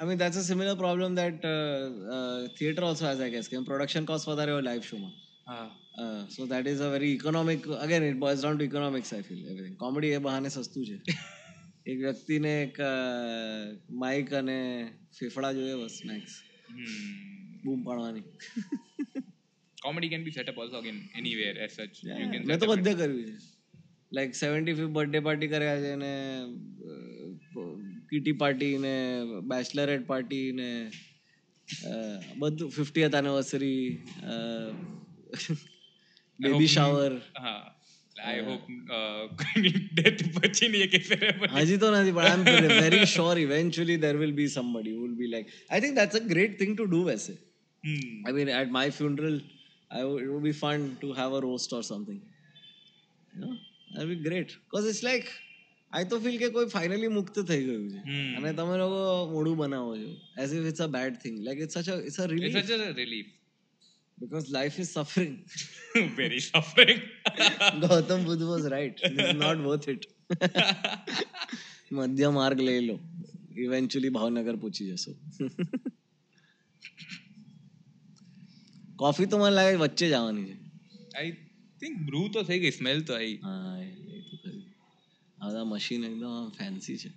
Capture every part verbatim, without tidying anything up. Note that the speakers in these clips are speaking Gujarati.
I mean, that's a similar problem that uh, uh, theatre also has, I guess. Production costs for the live show. Uh, uh, so that is a very economic, again, it boils down to economics, I feel. Everything. Comedy is a bahane sastu je. Ek vyakti ne ek mic ane fefada joye bas max. Boom padwani. Comedy can be set up also again anywhere as such. Yeah, you can set up. Main to badde karu je. Like seventy-fifth birthday party kare aaj ne kitty party ne bachelorette party ne bad fiftieth anniversary baby shower. I hope death pachi nahi kaise rahe haji to nahi, but I'm very sure eventually there will be somebody who will be like, I think that's a great thing to do वैसे. hmm. I mean, at my funeral I w- it would be fun to have a roast or something, you know. That'd be great. Because it's like, I to feel that finally mukta thai gayu je. And I tame logo modu banavo jo. As if it's a bad thing. Like it's such a, it's a relief. It's such a relief. Because life is suffering. Very suffering. Gautam Buddha was right. This is not worth it. Madhya marg le lo. Eventually Bhavnagar puchi jaso. Coffee to man lage vacche javani je. I think brew to thai gayi, smell to aayi. Ah, ye to kari. Aada machine ekdam fancy che.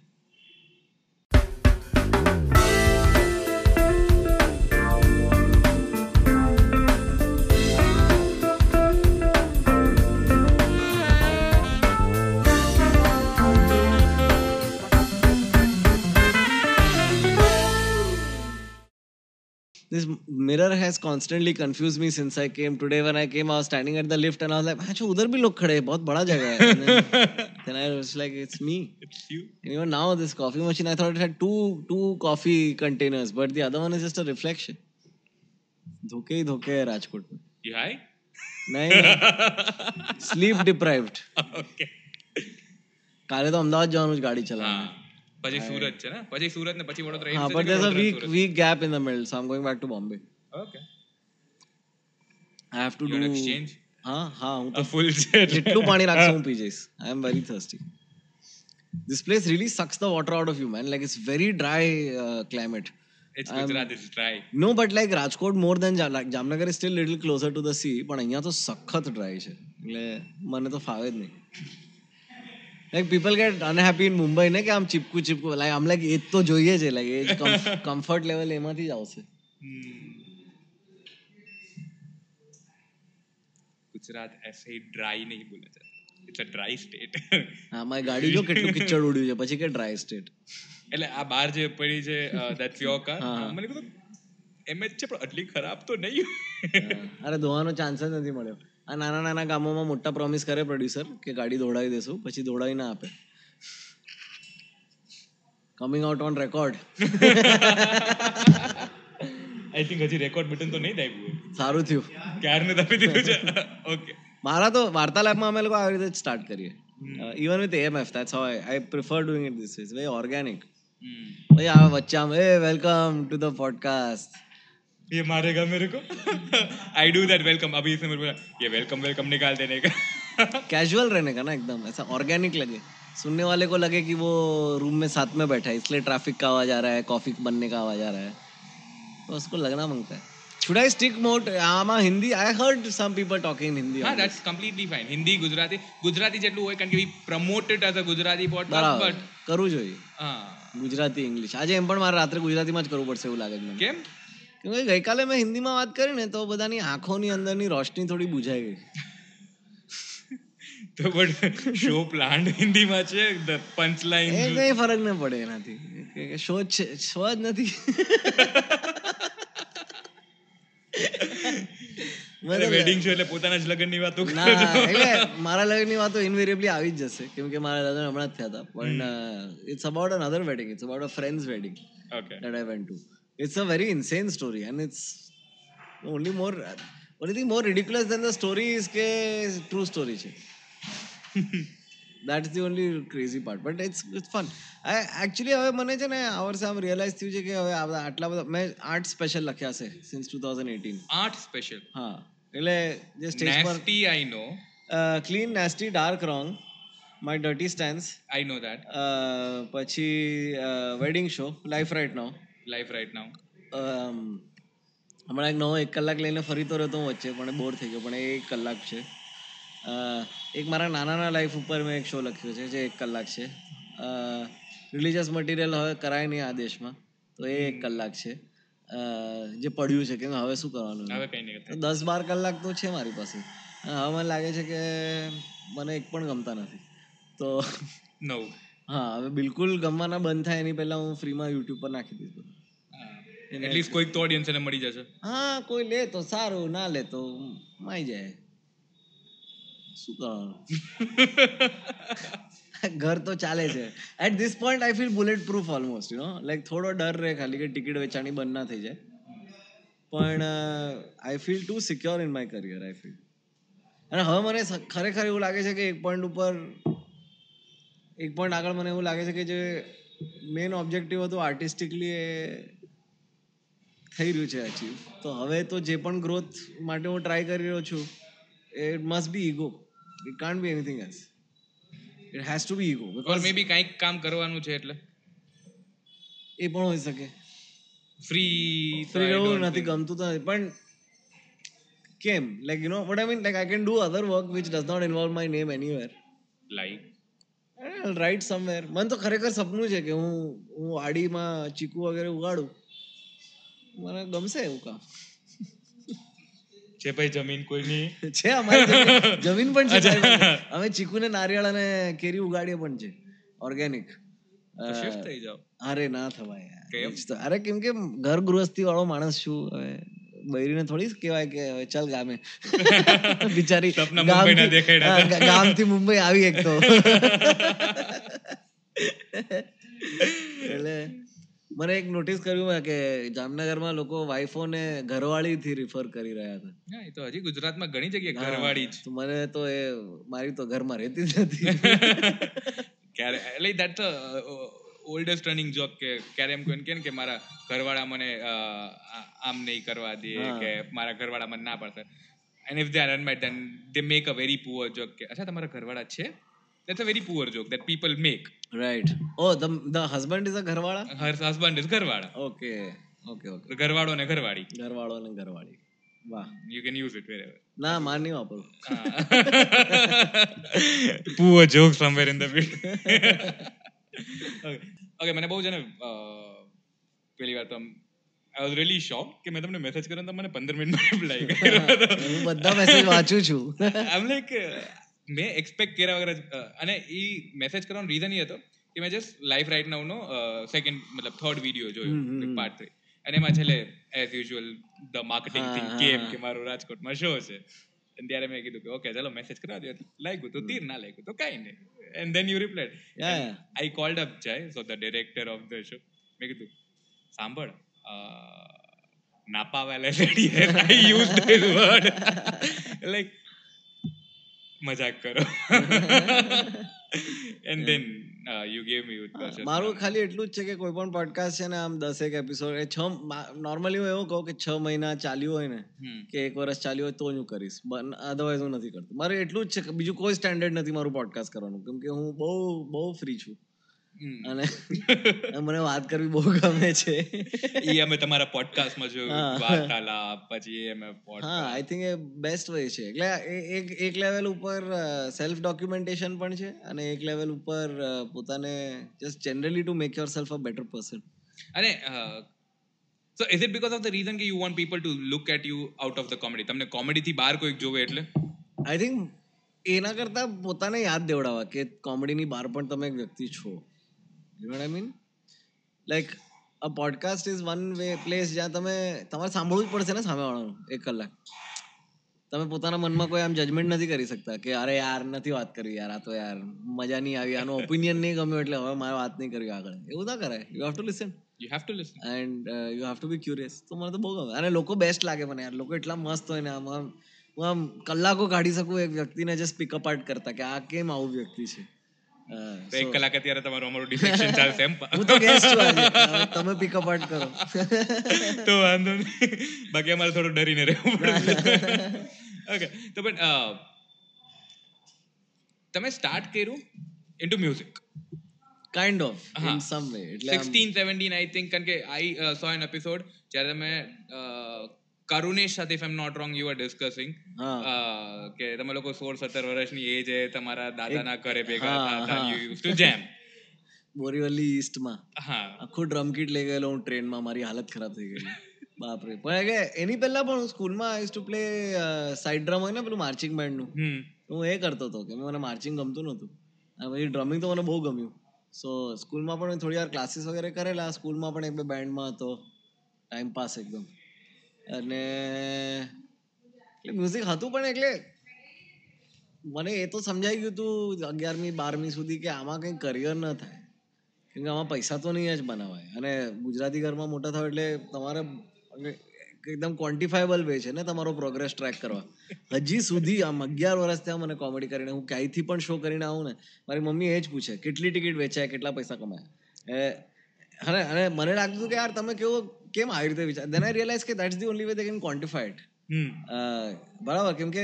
This mirror has constantly confused me since I came. Today when I came, I was standing at the lift and I was like, "Achha, udhar bhi log khade hai, bahut bada jagah hai." And then, then I was like, "It's me." It's you. And even now, this coffee machine, I thought it had two two coffee containers, but the other one is just a reflection. Dhoke hi dhoke hai Rajkot mein. You high? Nahi. Sleep deprived. Okay. Kaale to Ahmedabad jaanu gaadi chalana. Pachi Surat chhe na? Pachi Surat ne pachi Vadodara. Haan, but there's a week week gap in the middle, so I'm going back to Bombay. Okay. I have to you do... You're an exchange? Haan, haan. A full set. Little pani raksa hun P Js. I am very thirsty. This place really sucks the water out of you, man. Like, it's very dry uh, climate. It's um, Gujarat, it's dry. No, but like Rajkot more than Jam- like, Jamnagar is still a little closer to the sea, but ahiya to sakhat dry chhe. Like, mane to fawed nahi. Like, people get unhappy in Mumbai, na, ki I'm chipku chipku. Like, I'm like, it to joiye je, like, it comf- comfort level ema thi jao se. Gujarat aise hi dry nahi bola jata. It's a dry state. Ha, my gaadi jo kitlu kichad udyu je, pachi ke dry state. Ele aa bar je padi je, that's your car. Mane ko to M H che, but atli kharab to nahi. Are dhoano chances nahi malyo. આ નાના નાના ગામોમાં મોટા પ્રોમિસ કરે પ્રોડ્યુસર કે ગાડી દોડાવી દેશું, પછી દોડાવી ના આપે. Coming out on record. I think હજી રેકોર્ડ બટન તો નહીં દાબ્યું. સારું થયું. ક્યારને દાબી દીધું છે. ઓકે. મારા તો વાર્તાલાપમાં અમે લોકો આવી રીતે સ્ટાર્ટ કરીએ. Even with A M F, that's how I, I prefer doing it this way. It's very organic. ભાઈ આ વચ્ચે આમ, "Hey, welcome to the podcast." ये मारेगा मेरे को. I do that welcome. अभी इसने मेरे को ये welcome welcome निकाल देने का. Casual रहने का ना, एकदम ऐसा organic लगे. सुनने वाले को लगे कि वो रूम में साथ में बैठा है, इसलिए ट्रैफिक का आवाज आ रहा है, कॉफी बनने का आवाज आ रहा है, तो उसको लगना मांगता है. Should I stick more to ama Hindi? I heard some people talking in Hindi. Yeah, that's completely fine. Hindi, Gujarati, Gujarati જેટલું હોય કારણ કે we promote it as a Gujarati podcast, but करू जो ये. हाँ. Gujarati English. आज एम पर मारे रात्रे Gujarati में करू पड़से वो लगे मैंने. क्यों? કેમકે ગઈકાલે મેં હિન્દીમાં વાત કરી ને તો બધાની આંખોની અંદરની રોશની થોડી બુઝાઈ ગઈ. તો બટ શો પ્લાન હિન્દીમાં છે, પંચ લાઈન એ કઈ ફરક ન પડે એનાથી કે શો જ શો જ નથી. મારા વેડિંગ શો એટલે પોતાના જ લગ્નની વાતો કરો છો. એટલે મારા લગ્નની વાતો ઇનવેરિએબલી આવી જ જશે કેમકે મારા લગ્ન હમણાં જ થયા હતા, પણ it's about another wedding, it's about a friend's wedding. Okay. That I went to. It's a very insane story, and it's only more, only thing more ridiculous than the story is ke true story che. That's the only crazy part, but it's it's fun. I actually હવે મને છે ને our sam realize થયું છે કે હવે આટલા બધા મેં eight special લખ્યા છે since twenty eighteen. eight special. હા, એટલે જે stage પર nasty, I know. Uh, clean, nasty, dark, wrong. My dirty stance. I know that. Uh, પછી uh, wedding show, life right now. life right now? Um, હમણાં એક નવો એક કલાક લઈને ફરીતો રહેતો હું વચ્ચે, પણ બોર થઈ ગયો. પણ એ એક કલાક છે. એક મારા નાનાના લાઈફ ઉપર મેં એક શો લખ્યો છે જે એક કલાક છે. રિલિજિયસ મટીરિયલ હવે કરાય નહીં આ દેશમાં, તો એ એક કલાક છે જે પડ્યું છે કે હવે શું કરવાનું. હવે કંઈ નહીં કરતા. દસ બાર કલાક તો છે મારી પાસે. હવે મને લાગે છે કે મને એક પણ ગમતા નથી, તો નવ હા હવે બિલકુલ ગમવાના બંધ થાય એની પહેલા હું ફ્રીમાં યુટ્યુબ પર નાખી દઈશ બધું. એટલીસ્ટ કોઈક તો ઓડિયન્સ એને મળી જશે. હા, કોઈ લે તો સારું, ના લે તો માઈ જાય. શું કરવાનું, ઘર તો ચાલે છે. At this point I feel bulletproof almost, you know, like થોડો ડર રહે ખાલી કે ટિકિટ વેચાણી બંધ ના થઈ જાય. પણ I feel too secure in my career, I feel. અને હવે મને ખરેખર એવું લાગે છે કે એક પોઈન્ટ ઉપર એક પોઈન્ટ આગળ મને એવું લાગે છે કે જે મેઇન ઓબ્જેક્ટિવ હતું આર્ટિસ્ટિકલી એ થઈ રહ્યું છે અચીવ. તો હવે તો જે પણ ગ્રોથ માટે હું ટ્રાય કરી રહ્યો છું, it must be ego, it can't be anything else, it has to be ego, or maybe કંઈક કામ કરવાનું છે એટલે એ પણ હોઈ શકે. ફ્રી ફ્રી રહેવું નથી ગમતું તો, પણ કેમ, like you know what I mean, like I can do other work which does not involve my name anywhere, like I'll write somewhere. મને તો ખરેખર સપનું છે કે હું હું આડીમાં ચીકુ વગેરે ઉગાડું, મને ગમશે એવું કામ. જે ભાઈ જમીન કોઈની છે, અમારી જમીન પણ છે, અમે ચીકુ ને નારિયેળ અને કેરી ઉગાડીએ પણ છે ઓર્ગેનિક. શિફ્ટ થઈ જાવ. અરે ના થવાય યાર, અરે કેમ કે ઘર ગૃહસ્થી વાળો માણસ છું, હવે બૈરીને થોડી કહેવાય કે હવે ચાલ ગામે. બિચારી ગામથી મુંબઈ આવી એક તો, એટલે મને એક નોટિસ કર્યું કે જામનગરમાં લોકો વાઈફોને ઘરવાળીથી રિફર કરી રહ્યા હતા. એ તો હજી ગુજરાતમાં ઘણી જગ્યાએ ઘરવાળી છે. મને તો એ મારી તો ઘરમાં રહેતી જ નથી. ક્યારે એટલે ધેટ ઓલ્ડેસ્ટ રનિંગ જોક કે ક્યારે એમ કોઈને કે કે મારા ઘરવાળા મને આમ નહીં કરવા દે, કે મારા ઘરવાળા મને ના પાડતા. And if they are unmet then they make a very poor joke કે અચ્છા તમારા ઘરવાળા છે. That's a very poor joke that people make. Right. Oh, the the husband is a gharwala? Her husband is gharwala. Okay. Okay, okay. Gharwalo ne gharwali. Gharwalo ne gharwali. Wow. You can use it wherever. Na, maan nahi wapar. Poor joke somewhere in the middle. Okay. Okay, maine bahut jane pehli baar to I was really shocked કે મેં તમને મેસેજ કર્યો તો મને પંદર મિનિટમાં રિપ્લાય કર્યો. હું બધા મેસેજ વાંચું છું. I'm like મેં એક્સપેક્ટ કર્યા વગર જ. અને એ મેસેજ કરવાનો રીઝન એ હતો કે મેં જસ્ટ લાઈફ રાઇટ નાઉનો સેકન્ડ મતલબ થર્ડ વિડીયો જોયો પાર્ટ થ્રી, અને એમાં છેલ્લે as usual the marketing thing કેમ કે મારો રાજકોટમાં શો છે. અને ત્યારે મેં કીધું કે ઓકે ચાલો મેસેજ કરવા દે, લાગ્યું તો તીર, ના લાગ્યું તો કાંઈ નહીં. And then you replied. I called up Jay, so the director of the show. મેં કીધું સાંભળ, નાપાવાલા lady use this word, like મજાક કરો. And then you gave me you the. મારું ખાલી એટલું જ છે કે કોઈ પણ પોડકાસ્ટ છે ને, આમ દસેક એપિસોડ, છ નોર્મલી હું એવું કહું કે છ મહિના ચાલ્યું હોય ને કે એક વર્ષ ચાલ્યું હોય તો હું કરીશ, અધરવાઇઝ હું નથી કરતો. મારું એટલું જ છે, બીજું કોઈ સ્ટેન્ડર્ડ નથી મારું પોડકાસ્ટ કરવાનું, કેમ કે હું બહુ બહુ ફ્રી છું અને મને વાત કરવી બહુ ગમે છે. એ અમે તમારા પોડકાસ્ટમાં જોયું, વાર્તાલાપ, પછી અમે પોડકાસ્ટ. હા, આઈ થિંક એ બેસ્ટ વે છે. એટલે એક એક લેવલ ઉપર સેલ્ફ ડોક્યુમેન્ટેશન પણ છે, અને એક લેવલ ઉપર પોતાને just generally to make yourself a better person. અને so is it because of the reason કે you want people to look at you out of the comedy? તમને કોમેડીથી બહાર કોઈક જોવે એટલે આઈ થિંક એના કરતા પોતાને યાદ દેવડાવવા કે કોમેડીની બહાર પણ તમે એક વ્યક્તિ છો. You know what I mean? Like, a podcast is one way place જ્યાં તમે તમારે સાંભળવું જ પડશે ને સામેવાળાનું એક કલાક. તમે પોતાના મનમાં કોઈ આમ જજમેન્ટ નથી કરી શકતા કે અરે યાર નથી વાત કરવી, યાર આ તો યાર મજા નહીં આવી, આનો ઓપિનિયન નહીં ગમ્યો એટલે હવે મારે વાત નહીં કરવી આગળ. એવું ના કરાય. You have to listen. You have to listen. And uh, you have to be curious. તો મને તો બહુ ગમે. અને લોકો બેસ્ટ લાગે મને યાર. લોકો એટલા મસ્ત હોય ને, આમ આમ હું આમ કલાકો કાઢી શકું એક વ્યક્તિને જસ્ટ પિક અપ આર્ટ કરતા કે આ કેમ આવું વ્યક્તિ છે. એક કલાક અત્યારે તમારું અમારું ડિફેક્શન ચાલશે એમ. હું તો ગેસ્ટ છું, તમે પિકઅપ આર્ટ કરો તો વાંધો નહીં, બાકી અમારે થોડું ડરીને રહેવું પડે. ઓકે, તો પણ તમે સ્ટાર્ટ કર્યું into music Kind of, uh-huh. in some way. sixteen, seventeen, I think. I uh, saw an episode where I... Karunesh સાથે, if I'm not wrong, you were discussing. કે તમે લોકો સોળ સત્તર વર્ષની એજ એ તમારા દાદાના ઘરે ભેગા હતા. You used to jam. Borivali ઈસ્ટમાં આખો ડ્રમ કિટ લઈ ગયેલો હું ટ્રેનમાં. મારી હાલત ખરાબ થઈ ગઈ. બાપરે. પણ એની પહેલા પણ હું સ્કૂલમાં I use to play side drum હોય ને પેલું માર્ચિંગ બેન્ડનું. હું એ કરતો હતો કે મને માર્ચિંગ ગમતું નહોતું. અને પછી ડ્રમિંગ તો મને બહુ ગમ્યું. સો સ્કૂલમાં પણ થોડી વાર ક્લાસીસ વગેરે કરેલા. સ્કૂલમાં પણ એક બે બેન્ડમાં હતો. ટાઈમ પાસ એકદમ. અને એટલે મ્યુઝિક હતું પણ એટલે મને એ તો સમજાઈ ગયું હતું અગિયારમી બારમી સુધી કે આમાં કંઈ કરિયર ન થાય, કેમ કે આમાં પૈસા તો નહીં જ બનાવાય. અને ગુજરાતી ઘરમાં મોટા થાવ એટલે તમારે એકદમ ક્વોન્ટિફાયેબલ વે છે ને તમારો પ્રોગ્રેસ ટ્રેક કરવા. હજી સુધી આમ અગિયાર વર્ષથી આ મને કોમેડી કરીને હું ક્યાંયથી પણ શો કરીને આવું ને મારી મમ્મી એ જ પૂછે કેટલી ટિકિટ વેચાય, કેટલા પૈસા કમાયા. એ અને અને મને લાગતું હતું કે યાર તમે કેવો કેમ આવી રીતે વિચાર. Then I realized that that's the only way they can quantify it. બરાબર, કેમ કે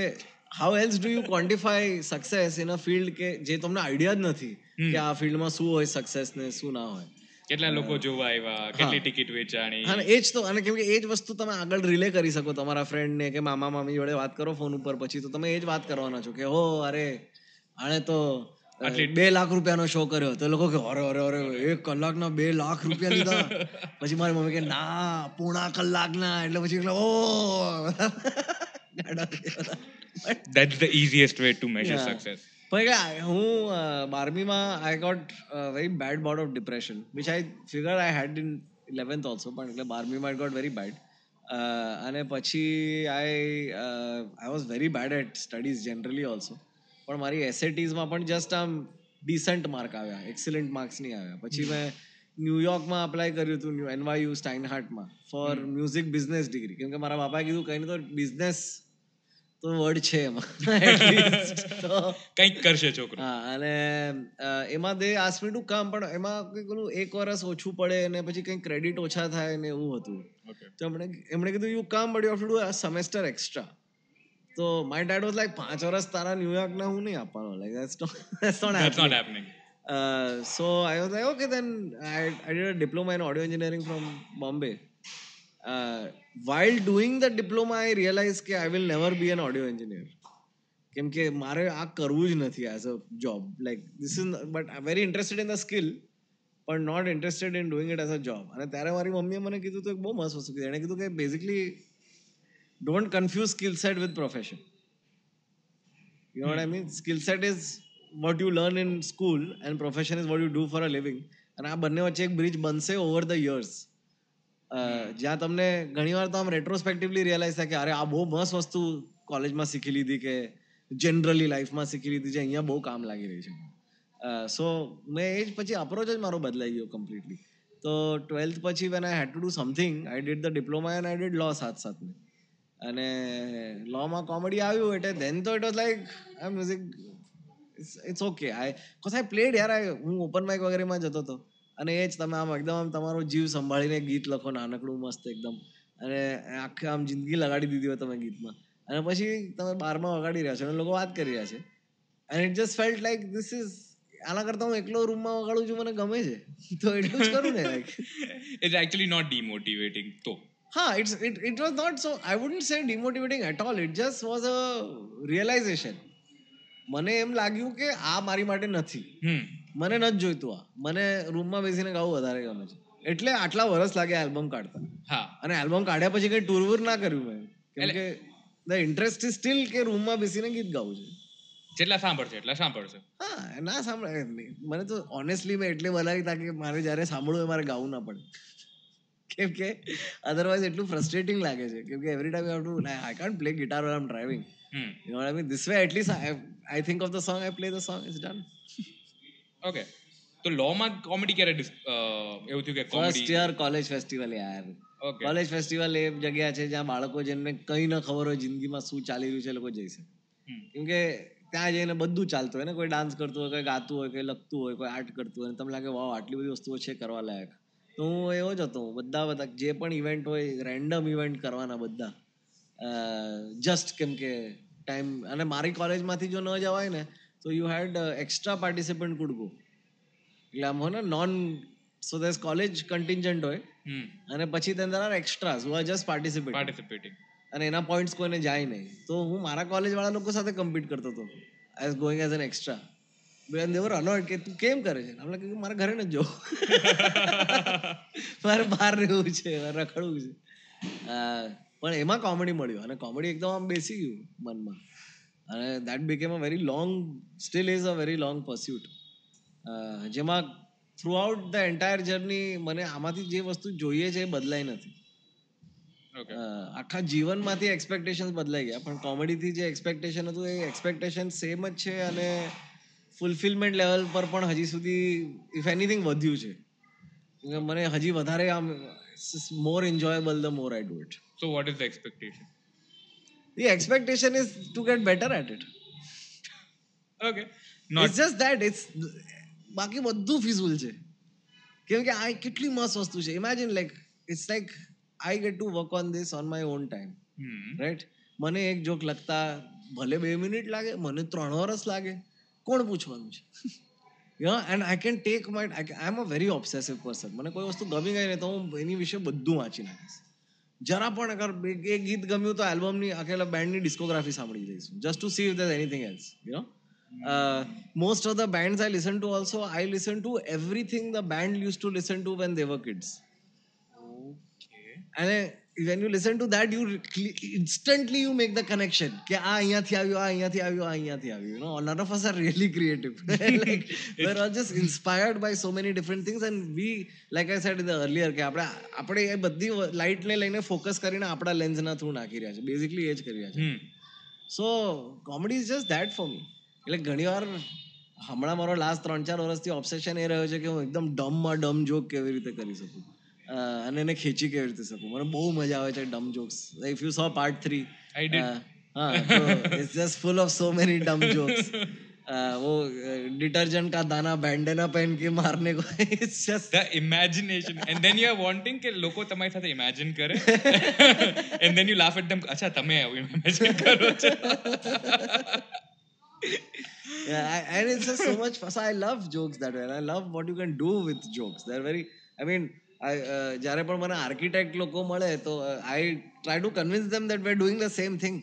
how else do you quantify success in a field કે જે તમને આઈડિયા જ નથી કે આ ફિલ્ડમાં શું હોય સક્સેસ ને શું ના હોય, કેટલા લોકો જોવા આવ્યા, કેટલી ટિકિટ વેચાણી. અને એ જ તો, અને કેમ કે એ જ વસ્તુ તમે આગળ રિલે કરી શકો તમારા ફ્રેન્ડને કે મામા મામી જોડે વાત કરો ફોન ઉપર, પછી તો તમે એ જ વાત કરવાના છો કે હો અરે આણે તો બે લાખ રૂપિયાનો શો કર્યો તો લોકો કે અરે અરે અરે એક કલાકના બે લાખ રૂપિયા લીધા. પછી મારી મમ્મી કે ના પોણા કલાકના. એટલે પછી oh that's the easiest way to measure success. પણ હું બારમીમાં I got very bad bout of depression which I figure I had in eleventh also, પણ એટલે બારમીમાં આઈ ગોટ વેરી બેડ. અને પછી I I was very bad at studies generally also. પણ મારી એસએટીઝમાં પણ જસ્ટ આમ ડિસન્ટ માર્ક આવ્યા, એક્સિલન્ટ માર્ક્સ નહીં આવ્યા. પછી મેં ન્યુયોર્કમાં અપ્લાય કર્યું હતું એનવાયયુ સ્ટાઇનહાર્ટમાં ફોર મ્યુઝિક બિઝનેસ ડિગ્રી, કેમ કે મારા બાપાએ કીધું કંઈ નહીં તો બિઝનેસ તો વર્ડ છે એમાં કંઈક કરશે છોકરો. હા, અને એમાં દે આસ્ક મી ટુ કામ, પણ એમાં કંઈક એક વર્ષ ઓછું પડે અને પછી કંઈક ક્રેડિટ ઓછા થાય ને એવું હતું. તો એમણે એમણે કીધું યુ કામ but you have to do a semester extra. તો માય ડેડ વોઝ લાઈક પાંચ વર્ષ તારા ન્યુયોર્કના હું નહીં આપવાનો, like that's not that's not happening. So I was like okay then I I did a diploma in audio engineering from Bombay. While doing the diploma I realise કે I will never be an audio engineer, કેમ કે મારે આ કરવું જ નથી as a job. Like this is but I very interested in the skill પણ not interested in doing it as a job. અને ત્યારે મારી મમ્મીએ મને કીધું તો એક બહુ મસ્ત વસ્તુ કીધું. એણે કીધું કે basically don't confuse skill set with profession, you know hmm. what I mean. Skill set is what you learn in school and profession is what you do for a living. And આ બંને વચ્ચે એક બ્રિજ બનશે over the years, જ્યાં તમને ઘણીવાર તો આમ retrospectively realize થાય કે અરે આ બહુ મસ્ત વસ્તુ કોલેજમાં શીખી લીધી કે જનરલી લાઈફમાં શીખી લીધી જે અહીંયા બહુ કામ લાગી રહી છે. સો મેં એ જ પછી અપ્રોચ જ મારો બદલાઈ ગયો કમ્પ્લીટલી. તો ટ્વેલ્થ પછી when I had to do something, I did the diploma and I did law સાથ સાથ. અને લોમાં કોમેડી આવ્યું એટલે ધેન તો ઇટ વોઝ લાઈક આ music it's okay. I cause I played યાર, આઈ હું ઓપન માઇક વગેરેમાં જતો હતો અને એ જ તમે આમ એકદમ આમ તમારો જીવ સંભાળીને ગીત લખો નાનકડું મસ્ત એકદમ, અને આખી આમ જિંદગી લગાડી દીધી હોય તમે ગીતમાં, અને પછી તમે બારમાં વગાડી રહ્યા છો અને લોકો વાત કરી રહ્યા છે. And it just felt like this is આના કરતા હું એકલો રૂમમાં વગાડું છું મને ગમે છે તો એટલું જ કરું ને. Like it's actually not demotivating તો. Huh, it's, it, it was not so, I wouldn't say demotivating at all. It just was a realization. મને એમ લાગ્યું કે આ મારી માટે નથી, મને નથી જોઈતું આ. મને રૂમમાં બેસીને ગાવું વધારે ગમે છે એટલે આટલા વર્ષ લાગ્યા આલ્બમ કાઢતા. હા, અને આલ્બમ કાઢ્યા પછી કંઈ ટૂર વૂર ના કર્યું મેં, કેમ કે ધ ઇન્ટરેસ્ટ ઇઝ સ્ટીલ કે રૂમમાં બેસીને ગીત ગાવું છે. જેટલા સાંભળશે એટલા સાંભળશે. હા, ના સાંભળે મને તો ઓનેસ્ટલી મેં એટલે બનાવી તા કે મારે જ્યારે સાંભળવું એ મારે ગાવું ના પડે, કેમ કે અધરવાઇઝ એટલું ફ્રસ્ટ્રેટિંગ લાગે છે. કેમ કે every time you have to like I can't play guitar when I am driving, you know what I mean. This way at least I I think of the song, I play the song, it's done. Okay, તો લો માં કોમેડી ક્યારે એવું થયું કે comedy first year college festival. યાર કોલેજ ફેસ્ટિવલ એ જગ્યા છે જ્યાં બાળકો જેમને કંઈ ન ખબર હોય જિંદગીમાં શું ચાલી રહ્યું છે લોકો જઈ શકે, કેમ કે ત્યાં જઈને બધું ચાલતું હોય ને. કોઈ ડાન્સ કરતું હોય, કોઈ ગાતું હોય, કોઈ લખતું હોય, કોઈ આર્ટ કરતું હોય. તમને લાગે વાવ આટલી બધી વસ્તુઓ છે કરવા લાયક. તો હું એવો જ હતો, બધા બધા જે પણ ઇવેન્ટ હોય રેન્ડમ ઇવેન્ટ કરવાના બધા જસ્ટ, કેમ કે ટાઈમ. અને મારી કોલેજમાંથી જો ન જવાય ને તો you had extra participant could go. એટલે આમ હોય ને non so these college contingent હોય અને પછી તેના are extras who are just participating participating અને એના પોઈન્ટ્સ કોઈને જાય નહીં. તો હું મારા કોલેજ વાળા લોકો સાથે કમ્પીટ કરતો હતો as going as an extra. And they were annoyed કે તું કેમ કરે છે? આપણે કે મારા ઘરે ન જો, મારે બહાર રહેવું છે, મારે રખડવું છે. પણ એમાં કોમેડી મળ્યું અને કોમેડી એકદમ આમ બેસી ગયું મનમાં અને that became a very long, still is a very long pursuit. જેમાં throughout the entire journey મને આમાંથી જે વસ્તુ જોઈએ છે એ બદલાઈ નથી. આખા જીવનમાંથી એક્સપેક્ટેશન્સ બદલાઈ ગયા પણ કોમેડીથી જે એક્સપેક્ટેશન હતું એ એક્સપેક્ટેશન સેમ જ છે અને ફૂલફિલમેન્ટ લેવલ પર પણ હજી સુધી ઇફ એનીથિંગ વધ્યું છે. મને હજી વધારે આમ more enjoyable the more I do it. So what is the expectation? The expectation is to get better at it. Okay, it's just that it's બાકી બધું ફિઝુલ છે કેમ કે આ કેટલી મસ્ત વસ્તુ છે. Imagine like it's like I get to work on this on my own time. Hmm. Right? મને એક જોક લખતા ભલે બે મિનિટ લાગે, મને ત્રણ વર્ષ લાગે, કોણ પૂછવાનું છે? Yeah, and I can take my, I, I'm a very obsessive person. મને કોઈ વસ્તુ ગમી ગઈ ને તો હું એની વિશે બધું વાંચી નાખીશ. જરા પણ અગર એક ગીત ગમ્યું તો આલ્બમની આખેલા બેન્ડની ડિસ્કોગ્રાફી સાંભળી લઈશું just to see if there's anything else, you know? Uh, most of the bands I listen to also, I listen to everything the band used to listen to when they were kids. And when you listen to that, you instantly you make the connection કે આ અહીંયાથી આવ્યું, આ અહીંયાથી આવ્યું, આ અહીંયાથી આવ્યું. You know, none of us are really creative. Like, we're all just inspired by so many different things and we, like I said in the earlier કે આપણે આપણે એ બધી લાઇટને લઈને ફોકસ કરીને આપણા લેન્સના થ્રુ નાખી રહ્યા છે. બેઝિકલી એ જ કરી રહ્યા છે. So comedy is just that for me. એટલે ઘણીવાર હમણાં મારો લાસ્ટ ત્રણ ચાર વર્ષથી ઓબ્સેશન એ રહ્યો છે કે હું એકદમ ડમમાં ડમ જોક કેવી રીતે કરી શકું અને એને ખેંચી કેવી રીતે શકું. મને બહુ મજા આવે છે dumb jokes. If you saw part three, I did, હા, it's just full of so many dumb jokes. વો ડિટર્જન્ટ કા દાના બેન્ડેના પહેન કે મારને કો, it's just the imagination. And then you are wanting કે લોકો તમારી સાથે ઇમેજિન કરે and then you laugh at them. અચ્છા, તમે આવું ઇમેજિન કરો છો. Yeah, and it's just so much fun. So I love jokes that way. I love what you can do with jokes. They're very, I mean, જ્યારે પણ મને આર્કિટેક્ટ લોકો મળે તો I try to convince them that we are doing the same thing,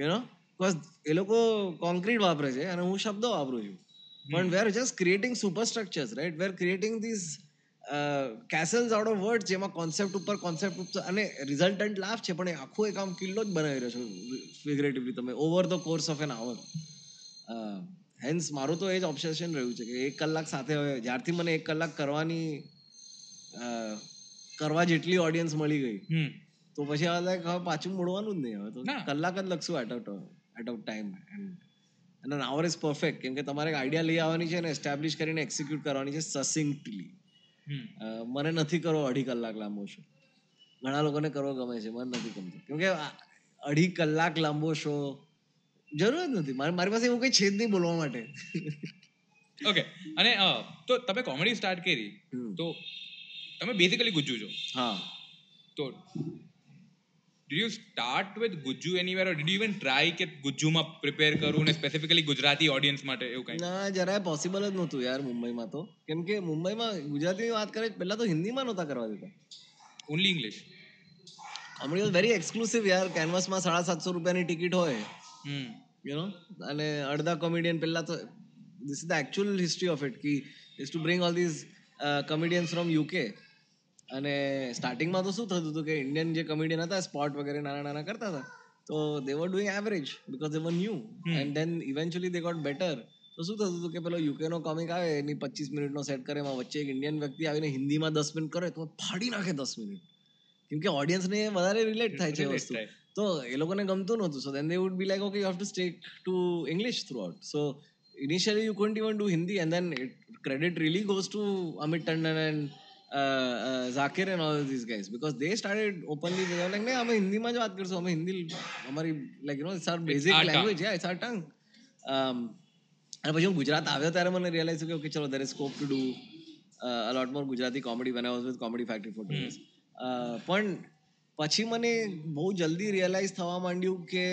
you know, because એ લોકો કોન્ક્રીટ વાપરે છે અને હું શબ્દો વાપરું છું પણ we are just creating super structures, right? We are creating these castles out of words જેમાં કોન્સેપ્ટ ઉપર કોન્સેપ્ટ ઉપર અને રિઝલ્ટન્ટ લાફ છે પણ એ આખો એક આમ કિલ્લો જ બનાવી રહ્યો છો ફિગરેટિવલી તમે over the course of an hour. Hence મારું તો એ જ ઓબ્સેશન રહ્યું છે કે એક કલાક સાથે, હવે જ્યારથી મને એક કલાક કરવાની કરવા જેટલી ઓડિયન્સ મળી ગઈ તો પછી હવે લાઈક હવે પાછું મોડવાનું જ નહીં. હવે તો કલાક જ લખશું at of at of time and an hour is perfect કેમ કે તમારે એક આઈડિયા લઈ આવવાની છે અને એસ્ટાબ્લિશ કરીને એક્ઝિક્યુટ કરવાની છે સસિંક્ટલી. મને નથી કરવો અઢી કલાક લાંબો શો. ઘણા લોકોને કરવો ગમે છે, મને નથી ગમતો કેમ કે અઢી કલાક લાંબો શો જરૂર જ નથી મારે. મારી પાસે એવું કંઈ છે જ નહીં બોલવા માટે. ઓકે, અને તો તમે કોમેડી સ્ટાર્ટ કરી તો તમે બેઝિકલી ગુજ્જુ છો. હા, તો did you start with Gujju anywhere or did you even try કે ગુજ્જુમાં પ્રિપેર કરું ને સ્પેસિફિકલી ગુજરાતી ઓડિયન્સ માટે એવું કંઈ? ના, જરાય પોસિબલ જ નહોતું યાર મુંબઈમાં તો. કેમ કે મુંબઈમાં ગુજરાતીની વાત કરે પહેલાં તો હિન્દીમાં નહોતા કરવા દેતા, only English. Comedy was very exclusive યાર. કેનવાસમાં સાડા સાતસો રૂપિયાની ટિકિટ હોય, યુ નો, અને અડધા કોમેડિયન પહેલાં તો this is the actual history of it key is to bring all these comedians from UK. અને સ્ટાર્ટિંગમાં તો શું થતું હતું કે ઇન્ડિયન જે કોમેડિયન હતા સ્પોટ વગેરે નાના નાના કરતા હતા તો they were doing average because they were new and then eventually they got better. તો શું થતું હતું કે પેલો યુકેનો કોમિક આવે એની પચીસ મિનિટનો સેટ કરે, એમાં વચ્ચે એક ઇન્ડિયન વ્યક્તિ આવીને હિન્દીમાં દસ મિનિટ કરે તો ફાડી નાખે દસ મિનિટ કેમ કે ઓડિયન્સને વધારે રિલેટ થાય છે વસ્તુ. તો એ લોકોને ગમતું નહોતું. So then they would be like okay you have to stick to English throughout. So initially you couldn't even do Hindi and then it credit really goes to Amit Tandon and uh, uh, Zakir and all of these guys because they started openly they were like nahi hum hindi mein baat karte ho hum hindi hamari like you know it's our basic it's our language tongue. Yeah, it's our tongue. um and when I was Gujarat aavyo tyare mane realize ho ke okay chalo there is scope to do uh, a lot more Gujarati comedy when I was with Comedy Factory for two years. પણ પછી મને બહુ જલ્દી realize થવા માંડ્યું કે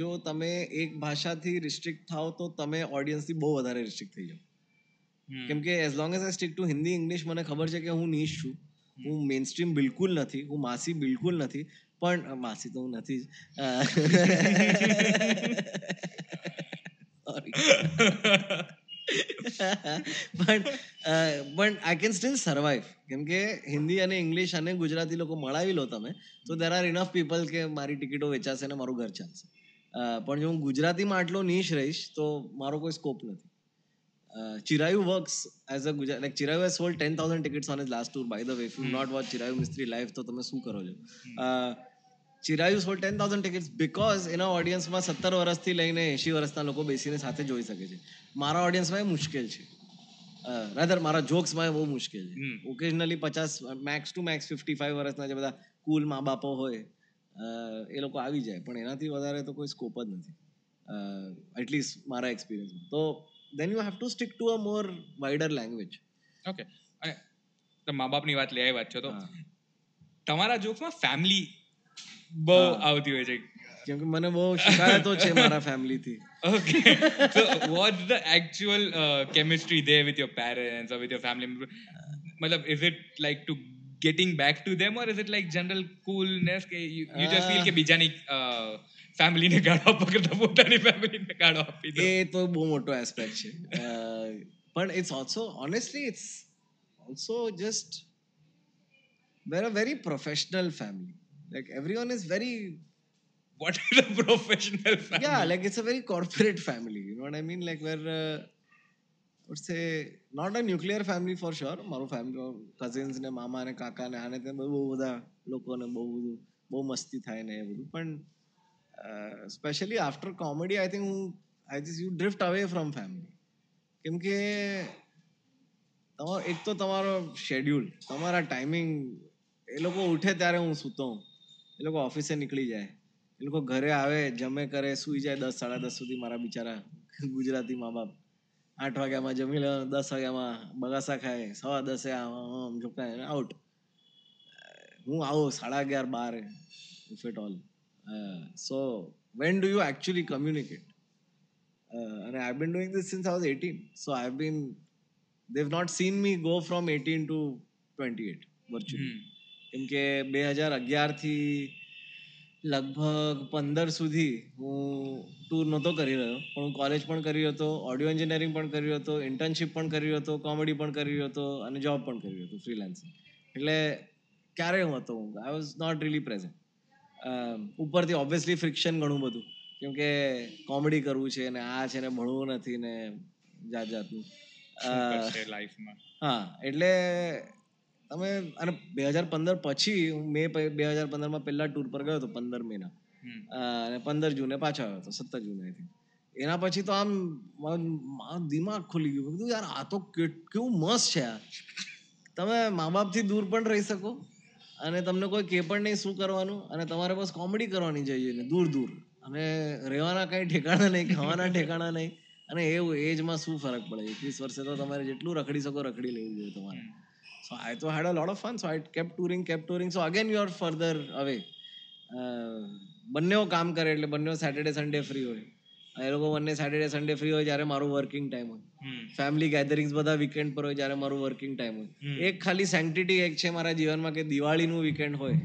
જો તમે એક ભાષાથી restrict થાઓ તો તમે ઓડિયન્સથી બહુ વધારે restrict થઈ જાઓ. કેમ કે as long as I stick to Hindi English મને ખબર છે કે હું નીશ છું, હું મેઇન સ્ટ્રીમ બિલકુલ નથી, હું માસી બિલકુલ નથી, પણ માસી તો હું નથી જ. but uh, but I can still survive કેમકે હિન્દી અને ઇંગ્લિશ અને ગુજરાતી લોકો મળાવી લો તમે તો there are enough people કે મારી ટિકિટો વેચાશે ને મારું ઘર ચાલશે. પણ જો હું ગુજરાતીમાં આટલો નીશ રહીશ તો મારો કોઈ સ્કોપ નથી. Chirayu works as a Gujarati, like Chirayu has sold ten thousand tickets on his last tour, by the way. If you not watch Chirayu Misty live તો તમે શું કરો છો? Chirayu sold ten thousand tickets because એના ઓડિયન્સમાં સત્તર વર્ષથી લઈને એંશી વર્ષના લોકો બેસીને સાથે જોઈ શકે છે. મારા ઓડિયન્સમાં એ મુશ્કેલ છે, રાધર મારા જોક્સમાં એ બહુ મુશ્કેલ છે. ઓકેઝનલી પચાસ max to max fifty five વર્ષના જે બધા કુલ મા બાપો હોય એ લોકો આવી જાય, પણ એનાથી વધારે તો કોઈ સ્કોપ જ નથી એટલીસ્ટ મારા એક્સપિરિયન્સમાં. તો then you have to stick to a more wider language. Okay. તો મા બાપની વાત લે આવી વાત છે તો તમારા જોક્સમાં ફેમિલી બહુ આવતી હોય છે કેમ કે મને બહુ શિકાયતો છે મારા ફેમિલીથી. Okay. So what's the actual uh, chemistry there with your parents or with your family? Matlab, is it like to getting back to them or is it like general coolness ke you, you just feel ke bijani uh, ફેમિલીને ગાળો પકડતા પોતાની ફેમિલીને ગાળો આપી દો? એ તો બહુ મોટો એસ્પેક્ટ છે, પણ it's also honestly it's also just we are a very professional family. Like everyone is very what is a professional family? Yeah like it's a very corporate family, you know what I mean, like where what's a not a nuclear family for sure. મારું ફેમિલી કઝિન્સ ને મામા ને કાકા ને આને તે બહુ બધા લોકોને બહુ બધું બહુ મસ્તી થાય ને એ બધું, પણ Uh, especially after comedy I think I just you drift away from family કેમકે તમારો એક તો તમારો શેડ્યુલ, તમારા ટાઈમિંગ, એ લોકો ઉઠે ત્યારે હું સૂતો હું, એ લોકો ઓફિસે નીકળી જાય, એ લોકો ઘરે આવે, જમે કરે, સૂઈ જાય દસ સાડા દસ સુધી. મારા બિચારા ગુજરાતી મા બાપ આઠ વાગ્યામાં જમી લે, દસ વાગ્યામાં બગાસા ખાય, સવા દસે આમ ઝોકાય આઉટ. હું આવો સાડા અગિયાર બાર if at all. Uh, so when do you actually communicate? Uh, and I've been doing this since I was eighteen. So I've been, they've not seen me go from eighteen to twenty-eight virtually. Because twenty eleven થી લગભગ પંદર સુધી હું ટૂર નહોતો કરી રહ્યો, પણ હું કોલેજ પણ કર્યો હતો, ઓડિયો એન્જિનિયરિંગ પણ કર્યો હતો, ઇન્ટર્નશીપ પણ કર્યો હતો, કોમેડી પણ કર્યો હતો અને જોબ પણ કર્યો હતો ફ્રીલાન્સિંગ. એટલે ક્યારે હું હતો હું I was not really present. ઉપરથી ઓબ્વિયસલી ફ્રિક્શન ઘણું બધું કેમકે કોમેડી કરવું છે ને આ છે ને ભણવું નથી ને જાત જાતનું લાઈફમાં. હા, એટલે તમે અને બે હજાર પંદર પછી હું મે બે હજાર પંદરમાં પહેલા ટૂર પર ગયો હતો પંદર મે ના, અને પંદર જૂને પાછો આવ્યો હતો સત્તર જૂને આઈ થિંક. એના પછી તો આમ દિમાગ ખુલી ગયું, કીધું યાર આ તો કેવું મસ્ત છે યાર, તમે મા બાપથી દૂર પણ રહી શકો અને તમને કોઈ કે પણ નહીં શું કરવાનું, અને તમારે બસ કોમેડી કરવાની જોઈએ ને દૂર દૂર, અને રહેવાના કાંઈ ઠેકાણા નહીં, ખાવાના ઠેકાણા નહીં. અને એવું એજમાં શું ફરક પડે, એકવીસ વર્ષે તો તમારે જેટલું રખડી શકો રખડી લેવું જોઈએ તમારે. સો આઈ તો had a lot of fun, so I kept touring kept touring so again you are further away. બંને કામ કરે એટલે બંને સેટરડે સન્ડે ફ્રી હોય, એ લોકો બંને સેટરડે સન્ડે ફ્રી હોય જ્યારે મારું વર્કિંગ ટાઈમ હોય, ફેમિલી ગેધરિંગ્સ બધા વીકેન્ડ પર હોય જ્યારે મારું વર્કિંગ ટાઈમ હોય. એક ખાલી સેન્ટિટી એક છે મારા જીવનમાં કે દિવાળીનું વીકેન્ડ હોય,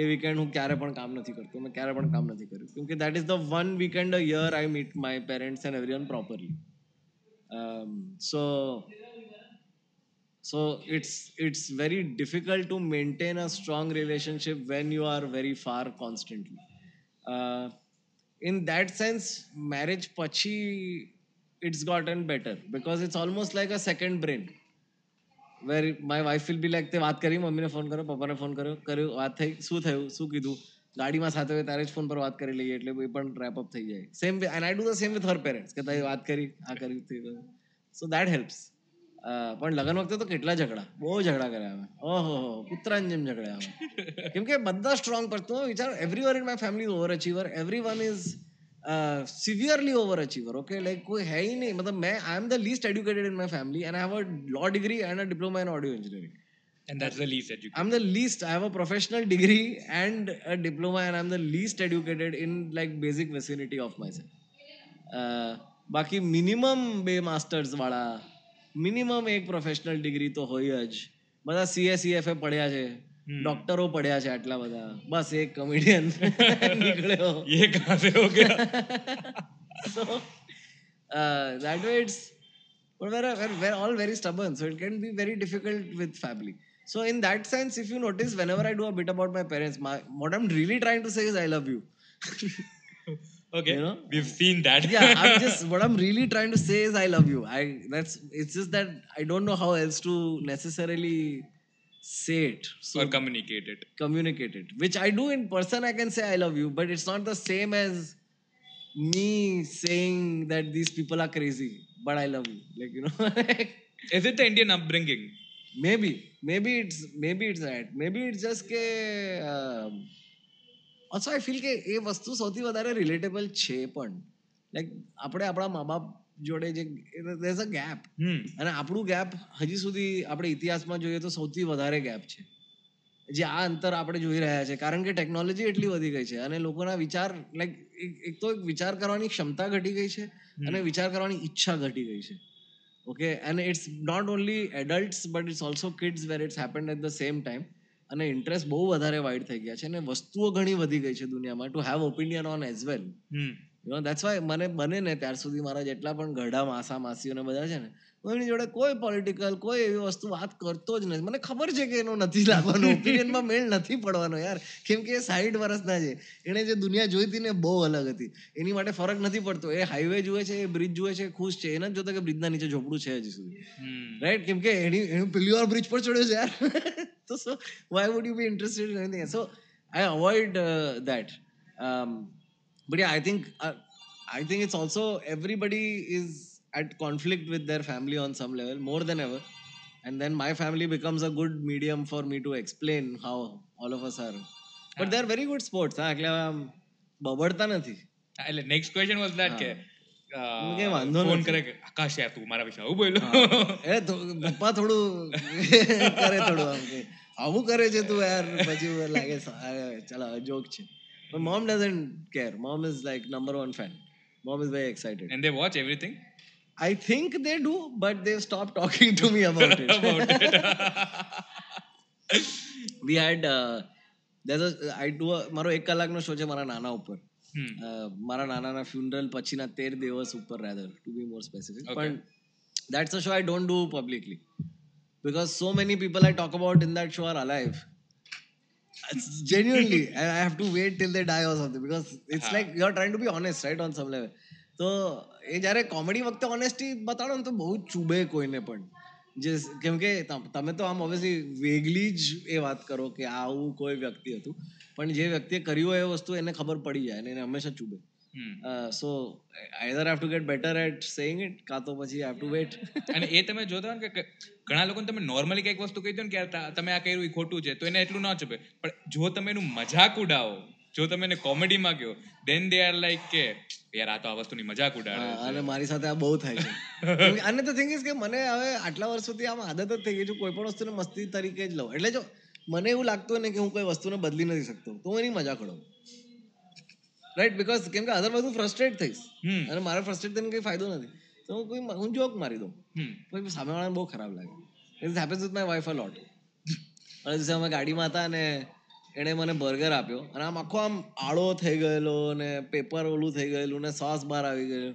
એ વીકેન્ડ હું ક્યારે પણ કામ નથી કરતો, મેં ક્યારે પણ કામ નથી કર્યું, કેમકે that is the one weekend a year I meet my parents and everyone properly. So so it's it's very difficult to maintain a strong relationship when you are very far constantly. In that sense, marriage pachi, it's gotten better because it's almost like a second brain where my wife will be like, તે વાત કરી મમ્મીને ફોન કર્યો, પપ્પાને ફોન કર્યો, કર્યું વાત થઈ, શું થયું, શું કીધું, ગાડીમાં સાથે હોય ત્યારે જ ફોન પર વાત કરી લઈએ એટલે એ પણ રેપ અપ થઈ જાય. Same way and I do the same with her parents કે તારી વાત કરી આ કરી થઈ, so that helps. પણ લગ્ન વખતે તો કેટલા ઝઘડા, બહુ ઝઘડા કર્યા અમે, ઓહો પુત્રાની જેમ ઝઘડા અમે, કેમકે બધા સ્ટ્રોંગ પડતો વિચાર. Everyone in my family overachiever, everyone is severely overachiever. Okay, like કોઈ હે હી નહીં, મતલબ મેં I am the least educated in my family and I have a law degree and a diploma in audio engineering and that's the least educated. I am the least, I have a professional degree and a diploma and I am the least educated in like basic વિસિનિટી of myself. બાકી મિનિમમ બે માસ્ટર્સ વાળા મિનિમમ એક પ્રોફેશનલ ડિગ્રી તો હોય જ. બધા સીએસીએફએ પડ્યા છે, ડોક્ટરો પડ્યા છે, આટલા બધા. બસ એક કોમેડિયન નીકળ્યો. યે કહાં સે હો ગયા? So uh, that way it's but we're, we're, we're all very stubborn, so it can be very difficult with family. So in that sense, if you notice, whenever I do a bit about my parents, my, what I'm really trying to say is I love you. Okay, you know? We've seen that. Yeah, I'm just, what I'm really trying to say is I love you. I that's it's just that I don't know how else to necessarily say it. So or communicate it. Communicate it. Which I do in person, I can say I love you, but it's not the same as me saying that these people are crazy, but I love you. Like, you know. Is it the Indian upbringing? Maybe. Maybe it's, maybe it's that. Maybe it's just ke... Um, also, I feel કે એ વસ્તુ સૌથી વધારે રિલેટેબલ છે. પણ લાઈક આપણે આપણા મા બાપ જોડે જે there's a gap. અને આપણું ગેપ હજી સુધી આપણે ઇતિહાસમાં જોઈએ તો સૌથી વધારે ગેપ છે જે આ અંતર આપણે જોઈ રહ્યા છે. કારણ કે ટેકનોલોજી એટલી વધી ગઈ છે અને લોકોના વિચાર લાઈક એક તો એક વિચાર કરવાની ક્ષમતા ઘટી ગઈ છે અને વિચાર કરવાની ઈચ્છા ઘટી ગઈ છે. Okay, and it's not only adults but it's also kids where it's happened at the same time. અને ઇન્ટરેસ્ટ બહુ વધારે વાઇડ થઈ ગયા છે અને વસ્તુઓ ઘણી વધી ગઈ છે દુનિયામાં to have opinion on as well. You know that's why મને બને ને ત્યાર સુધી મારા જેટલા પણ ઘરડા માસા માસીઓને બધા છે ને, હું એની જોડે કોઈ પોલિટિકલ કોઈ એવી વસ્તુ વાત કરતો જ નથી. મને ખબર છે કે એનો નથી લાગવાનો, ઓપિનિયનમાં મેળ નથી પડવાનો યાર. કેમ કે એ સાઠ વર્ષના છે, એણે જે દુનિયા જોઈ હતી ને બહુ અલગ હતી. એની માટે ફરક નથી પડતો. એ હાઈવે જુએ છે, એ બ્રિજ જુએ છે, ખુશ છે. એને જ જોતા કે બ્રિજના નીચે ઝોપડું છે હજી સુધી, રાઈટ? કેમ કે એની એનું પહેલી વાર બ્રિજ પર ચડ્યો છે યાર. So why would you be interested in anything else? So I avoid uh, that. Um, but yeah, I think uh, I think it's also everybody is at conflict with their family on some level more than ever. And then my family becomes a good medium for me to explain how all of us are. But ah. they are very good sports. Huh? Actually, I'm babarta nathi. The next question was that. Ah. Ke, phone કરે કે આકાશ યાર તું મારા વિશે આવું બોલ્યો. પપ્પા થોડું કરે થોડું આમ કે આવું કરે છે તું યાર. પછી લાગે ચાલો જોક છે. But mom doesn't care. Mom is like number one fan. Mom is very excited. And they watch everything? I think they do, but they've stopped talking to me about it. about it. We had, uh, there's a, I do a, મારો એક કલાકનો શો છે મારા નાના ઉપર. મારા નાનાના ફ્યુનરલ પછીના તેર દિવસ ઉપર rather to be more specific. But that's a show I don't do publicly because so many people I talk about in that show are alive. It's genuinely I have to wait till they die or something because it's like you're trying to be honest, right, on some level. તો એ જ્યારે કોમેડી વખતે ઓનેસ્ટી બતાડો ને તો બહુ ચૂબે કોઈને પણ. જે કેમ કે તમે તો આમ ઓબ્વિયસલી વેગલી જ એ વાત કરો કે આવું કોઈ વ્યક્તિ હતું, પણ જે વ્યક્તિએ કર્યું એ વસ્તુ એને ખબર પડી જાય અને એને હંમેશા ચૂબે. So either I have to get better at saying it, કાં તો પછી આઈ હેવ ટુ વેઇટ. અને એ તમે જોતા હોય ને કે ઘણા લોકોને તમે નોર્મલી કંઈક વસ્તુ કહી દો ને કે તમે આ કર્યું એ ખોટું છે તો એને એટલું ના ચૂબે, પણ જો તમે એનું મજાક ઉડાવો, જો તમે એને કોમેડીમાં કહો, દેન દે આર લાઈક કે યાર આ તો આ વસ્તુની મજાક ઉડાડે. અને મારી સાથે આ બહુ થાય છે. અને ધ થિંગ ઇઝ કે મને હવે આટલા વર્ષોથી આમ આદત જ થઈ ગઈ છે કોઈ પણ વસ્તુને મસ્તી તરીકે જ લઉં. એટલે જો મને એવું લાગતું હોય ને કે હું કોઈ વસ્તુને બદલી નથી શકતો તો હું એની મજાક ઉડાવું, રાઈટ? બિકોઝ કેમ કે અધરવાઇઝ હું ફ્રસ્ટ્રેટ થઈશ અને મારા ફ્રસ્ટ્રેટ થઈને કંઈ ફાયદો નથી. તો હું કોઈ હું જોક મારી દઉં, પછી સામેવાળાને બહુ ખરાબ લાગે. It happens with my wife a lot. અને અમે ગાડીમાં હતા અને એણે મને બર્ગર આપ્યો અને આમ આખો આમ આળો થઈ ગયેલો ને પેપર ઓલું થઈ ગયેલું ને સોસ બહાર આવી ગયેલું.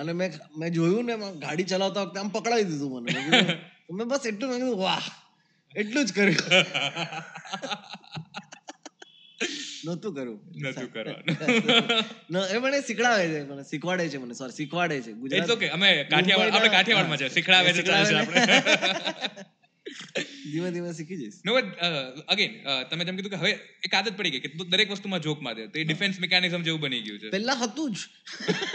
અને મેં મેં જોયું ને ગાડી ચલાવતા વખતે આમ પકડાવી દીધું મને. મેં બસ એટલું મેં કીધું વાહ, એટલું જ કર્યું. નહોતું કર્યું નહોતું કરવાનું. એ મને શીખડાવે છે, મને શીખવાડે છે, મને સોરી શીખવાડે છે. ગુજરાત ઓકે, અમે કાઠિયાવાડ, આપણે કાઠિયાવાડમાં છે, શીખડાવે છે આપણે. ધીમે ધીમે શીખી જઈશ. નો અગેન તમે જેમ કીધું કે હવે એક આદત પડી ગઈ કે દરેક વસ્તુમાં જોક મારે તો એ ડિફેન્સ મિકેનિઝમ જેવું બની ગયું છે. પહેલા હતું જ.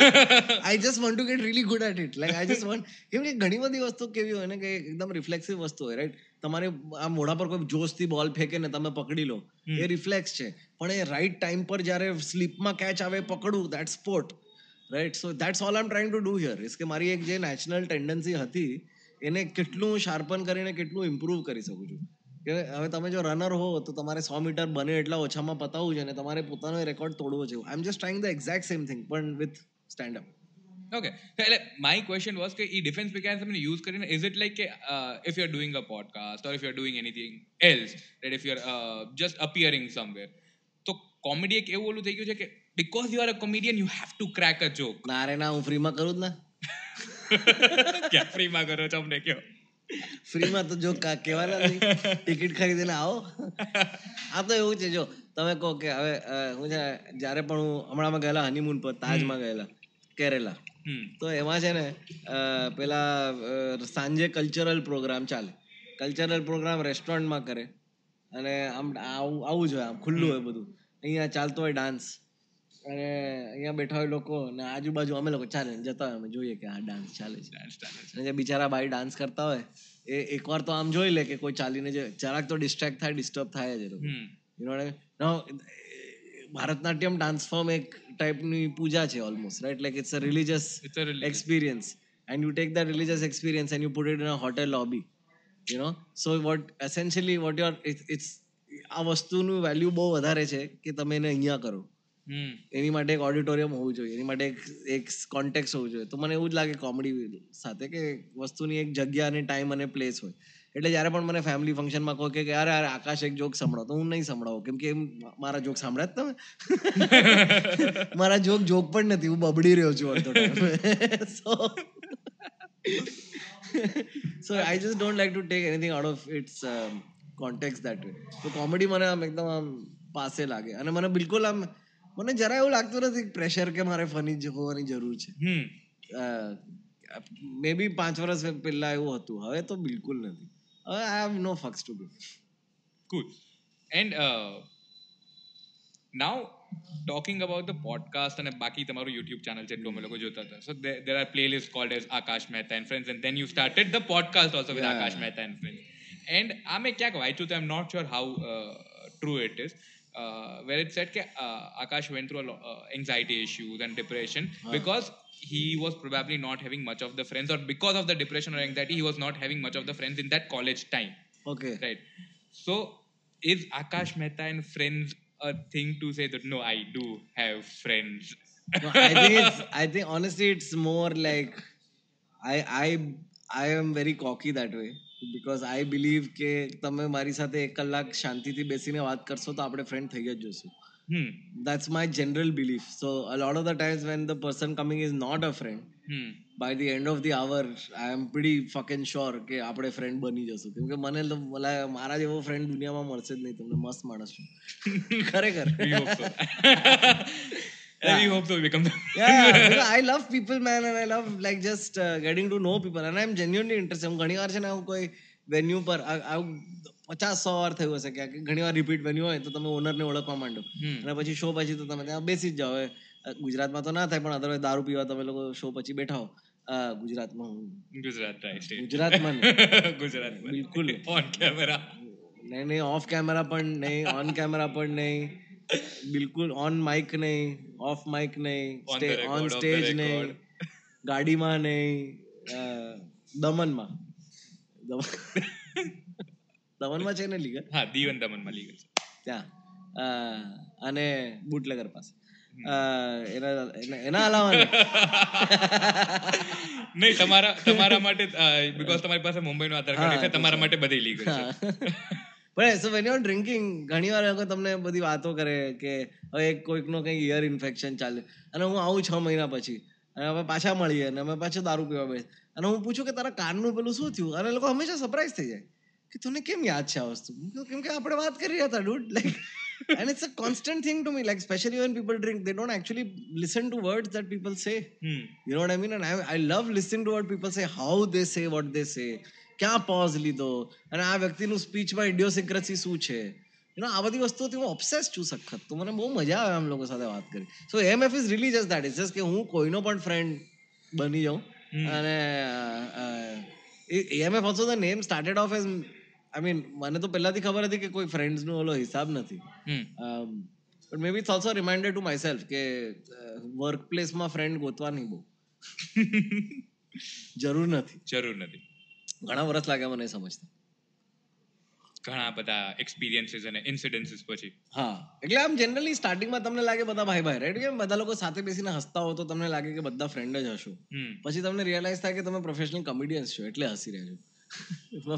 I just want to get really good at it. Like I just want, કેમ કે ઘણી બધી વસ્તુ કેવી હોય ને કે એકદમ રિફ્લેક્સિવ વસ્તુ હોય, રાઈટ? તમારે આ મોઢા પર કોઈ જોશથી બોલ ફેંકે ને તમે પકડી લો, એ રિફ્લેક્સ છે. પણ એ રાઈટ ટાઈમ પર જ્યારે સ્લીપમાં કેચ આવે પકડવું, that sport, right? So that's all I am trying to do here is કે મારી એક જે નેચરલ ટેન્ડન્સી હતી એને કેટલું શાર્પન કરીને કેટલું ઇમ્પ્રૂવ કરી શકું છું. કે હવે તમે જો રનર હો તો તમારે સો મીટર બને એટલા ઓછામાં પતાવવું છે અને તમારે પોતાનો રેકોર્ડ તોડવો છે. I am just trying the exact same thing પણ with stand up. Okay. So, like, my question was, this defense mechanism you use, is it like uh, if you're doing a podcast or if you're doing anything else, that if you're uh, just appearing somewhere, so comedy is like, because you are a comedian, you have to crack a joke. No, I do free. What do you free? What do you free? What do you ticket खरीदना आओ. આ તો એવું છે જો તમે કહો કે હવે હું જ્યારે પણ હું હમણાંમાં ગયેલા હનીમૂન પર તાજમાં ગયેલા કેરેલા તો એમાં છે ને પેલા સાંજે કલ્ચરલ પ્રોગ્રામ ચાલે. કલ્ચરલ પ્રોગ્રામ રેસ્ટોરન્ટમાં કરે અને આમ આવું જ હોય, આમ ખુલ્લું હોય બધું. અહીંયા ચાલતો હોય ડાન્સ અને અહીંયા બેઠા હોય લોકો ને આજુબાજુ અમે લોકો ચાલે જતા હોય, અમે જોઈએ કે આ ડાન્સ ચાલે છે. જે બિચારા બાઈ ડાન્સ કરતા હોય એ એકવાર તો આમ જોઈ લે કે કોઈ ચાલીને જે જરાક તો ડિસ્ટ્રેક્ટ થાય, ડિસ્ટર્બ થાય જ. You know Bharatanatyam dance form એક ટાઈપની પૂજા છે almost, right? Like it's a religious experience and you take the religious experience and you put it in a hotel lobby, you know. So what essentially what you are it's આ વસ્તુનું વેલ્યુ બહુ વધારે છે કે તમે એને અહીંયા કરો. એની માટે એક ઓડિટોરિયમ હોવું જોઈએ, એની માટે એક એક કોન્ટેક્ટ હોવું જોઈએ. તો મને એવું જ લાગે કોમેડી સાથે કે વસ્તુની એક જગ્યા અને ટાઈમ અને પ્લેસ હોય. એટલે જ્યારે પણ મને ફેમિલી ફંક્શનમાં કહો કે યાર યાર આકાશ એક જોક સંભળાવો, તો હું નહીં સંભળાવું, કેમ કે મારા જોક સાંભળ્યા જ તમે. મારા જોક જોક પણ નથી, હું બબડી રહ્યો છું અડધો time. So so I just don't like to take anything out of its context that way. તો કોમેડી મને આમ એકદમ આમ પાસે લાગે અને મને બિલકુલ આમ મને જરા એવું લાગતું નથી પ્રેશર કે મારે ફની હોવાની જરૂર છે. મે બી પાંચ વર્ષ પહેલા એવું હતું, હવે તો બિલકુલ નથી. હવે I have no fucks to give. Cool. And now talking about the podcast અને બાકી તમારું યુટ્યુબ ચેનલ છે એટલું અમે લોકો જોતા હતા. So there are playlist called as Akash Mehta and friends and then you started the podcast also with Akash Mehta and friends. And આ મેં ક્યાંક વાંચ્યું તો I am not sure how true it is. Uh, where it said that uh, Aakash went through a lot, uh, anxiety issues and depression huh. because he was probably not having much of the friends, or because of the depression or anxiety he was not having much of the friends in that college time. Okay. Right. So is Aakash Mehta and friends a thing to say that no, I do have friends? No, I think it's, I think honestly it's more like I I I am very cocky that way. Because I believe કે તમે મારી સાથે એક કલાક શાંતિથી બેસીને વાત કરશો તો આપણે ફ્રેન્ડ થઈ જ જશું. That's my general belief. So a lot of the times when the person coming is not a friend, hmm. by the end of the hour I am pretty fucking sure કે આપણે ફ્રેન્ડ બની જશું. કેમ કે મને તો મારા જેવો ફ્રેન્ડ દુનિયામાં મળશે જ નહીં. તમને મસ્ત માણસ છું ખરેખર. Yeah. I hope so we become yeah, yeah. Because I love people, man, and I love like just uh, getting to know people, and I'm genuinely interested. Ghani var chhe na hu koi venue par fifty one hundred વાર થયું હશે કે ઘણી વાર રિપીટ વેન્યુ હોય તો તમે ઓનરને ઓળખવા માંડો અને પછી શો પછી તો તમે ત્યાં બેસી જ જાઓ. હવે ગુજરાતમાં તો ના થાય પણ અધરવાઇઝ દારૂ પીવા તમે લોકો શો પછી બેઠા હો. ગુજરાતમાં હું ગુજરાત સ્ટેટ ગુજરાતમાં ગુજરાતમાં બિલકુલ ઓન કેમેરા નહીં નહીં ઓફ કેમેરા પણ નહીં ઓન કેમેરા પણ નહીં બિલકુલ ઓન માઇક નહીં ઓફ માઇક નહીં ઓન સ્ટેજ નહીં ગાડીમાં નહીં દમનમાં દમનમાં છે ને લીગલ હા દીવન દમનમાં લીગલ ત્યાં અને બુટલેગર પાસે એના એના અલાવા નહીં તમારા તમારા માટે બીકોઝ તમારી પાસે મુંબઈનો આધાર કાર્ડ છે તમારા માટે બધી લીગલ છે. But so when you're drinking, ઘણી વાર લોકો તમને બધી વાતો કરે કે હવે કોઈકનો કંઈ ઇયર ઇન્ફેક્શન ચાલે અને હું આવું છ મહિના પછી અને અમે પાછા મળીએ અને અમે પાછા દારૂ પીવા બેસ અને હું પૂછું કે તારા કાનનું પેલું શું થયું અને લોકો હંમેશા સરપ્રાઈઝ થઈ જાય કે તને કેમ યાદ છે આ વસ્તુ. કેમ કે આપણે વાત કરી રહ્યા હતા dude like and it's a constant thing to me like specially when people drink they don't actually listen to words that people say you know what I mean and I love listening to what people say how they say what દે સે ક્યાં પોઝ લીધો અને આ વ્યક્તિનું સ્પીચમાં ઇડિયોસિંક્રસી શું છે યુ નો આ બધી વસ્તુઓથી હું ઓબ્સેસ છું સખત. તો મને બહુ મજા આવે આમ લોકો સાથે વાત કરી. So M F is really just that is just કે હું કોઈનો પણ ફ્રેન્ડ બની જાઉં. અને M F also the name started of as I mean મને તો પહેલાંથી ખબર હતી કે કોઈ ફ્રેન્ડ્સનો ઓલો હિસાબ નથી but May B it's also reminder to myself કે વર્ક પ્લેસમાં ફ્રેન્ડ ગોતવા નહીં બહુ જરૂર નથી જરૂર નથી. ઘણા વર્ષ લાગ્યા મને સમજતા ઘણા બધા એક્સપિરિયન્સીસ અને ઇન્સિડન્સીસ પછી. હા, એટલે આમ જનરલી સ્ટાર્ટિંગમાં તમને લાગે બધા ભાઈ ભાઈ, રાઈટ? કે બધા લોકો સાથે બેસીને હસતા હો તો તમને લાગે કે બધા ફ્રેન્ડ જ હશો. પછી તમને રિયલાઇઝ થાય કે તમે પ્રોફેશનલ કોમેડિયન્સ છો એટલે હસી રહ્યા છો.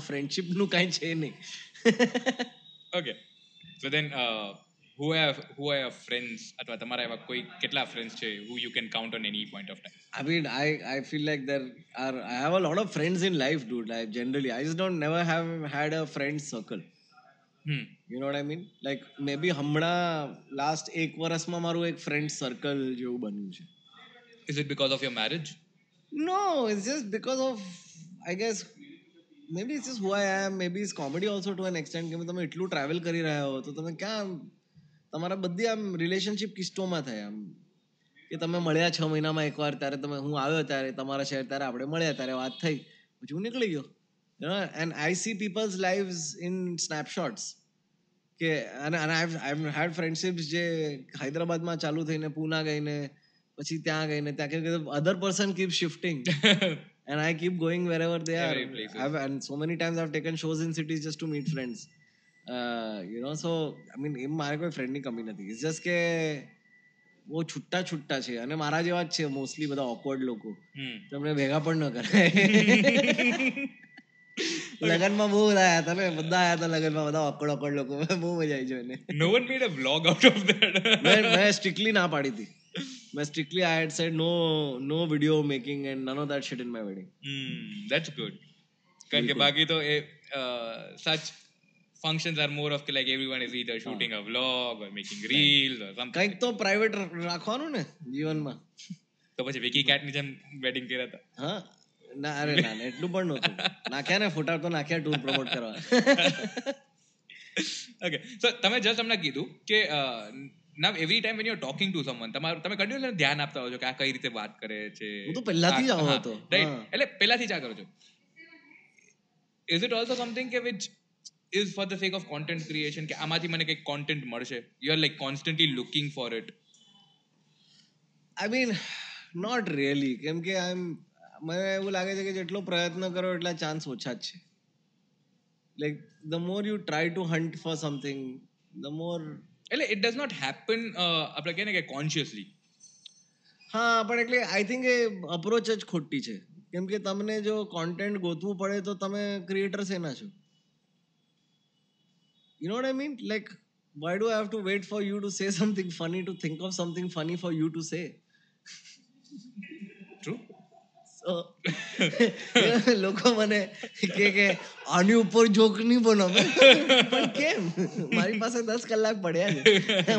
ફ્રેન્ડશીપનું કાંઈ છે નહીં. Okay, so then who have who are your friends atwa tamara eva koi ketla friends che who you can count on any point of time? I mean, i i feel like there are I have a lot of friends in life, dude. Like generally I just don't never have had a friend circle. Hmm. You know what I mean? Like maybe hamna last ek varas ma maru ek friend circle jevu banu che. Is it because of your marriage? No, it's just because of, I guess maybe it's just who I am. Maybe it's comedy also to an extent કે તમે એટલું ટ્રાવેલ કરી રહ્યા હો તો તમે ક્યાં તમારા બધી આમ રિલેશનશીપ કિસ્ટોમાં થાય આમ કે તમે મળ્યા છ મહિનામાં એકવાર, ત્યારે તમે હું આવ્યો ત્યારે તમારા શહેર, ત્યારે આપણે મળ્યા ત્યારે વાત થઈ, પછી હું નીકળી ગયો. And I see peoples lives in snapshots કે અને આઈ હેડ ફ્રેન્ડશીપ્સ જે હૈદરાબાદમાં ચાલુ થઈને પૂના ગઈને પછી ત્યાં ગઈને ત્યાં કે other person keep shifting and I keep going wherever they are. And so many times I have taken shows in cities just to meet friends. Uh, you know, so I mean, એમ મારે કોઈ ફ્રેન્ડની કમી નથી. ઇટ્સ જસ્ટ કે બહુ છૂટા છૂટા છે અને મારા જેવા જ છે મોસ્ટલી બધા ઓકવર્ડ લોકો. તમને ભેગા પણ ન કરે. લગનમાં બહુ બધા આવ્યા હતા ને, બધા આવ્યા હતા લગનમાં, બધા ઓકવર્ડ ઓકવર્ડ લોકો, બહુ મજા આવી જાય. No one made a vlog out of that. મેં સ્ટ્રિક્ટલી ના પાડી હતી. મેં strictly I had said no, no video making and none of that shit in my wedding. Hmm, that's good. કારણ કે બાકી તો એ સચ functions are more of like everyone is either shooting a vlog or making reels or something. Kaik to private rakhvanu ne jeevanma. To pachi Vicky Cat ni jam wedding kera ta. Ha na are na etlu pan notu nakhya ne photo to nakhya tour promote karwa. Okay, so tame just amna kidu ke now every time when you're talking to someone tamar tame continually dhyan apta ho jo ke આ કઈ રીતે વાત કરે છે. હું તો પહેલા થી જ આવો હતો, રાઈટ? એટલે પહેલા થી જ આ કરો છો. Is it also something ke which is for the sake of content creation ke amathi mane kek content malshe? You are like constantly looking for it? I mean, not really, કેમ કે I'm મને એવું લાગે છે કે જેટલો પ્રયત્ન કરો એટલા ચાન્સ ઓછા જ છે. Like the more you try to hunt for something, the more એટલે it does not happen આપણે કહે ને કે consciously. હા, પણ એટલે I think એ approach જ ખોટી છે કેમ કે તમને જો content ગોતવું પડે તો તમે ક્રિએટર સેના છો? You know what I mean? Like, why do I have to wait for you to say something funny to think of something funny for you to say? True. So, લોકો મને કે કે આની ઉપર જોક નહીં બનાવે. પણ કેમ? મારી પાસે દસ કલાક પડ્યા છે,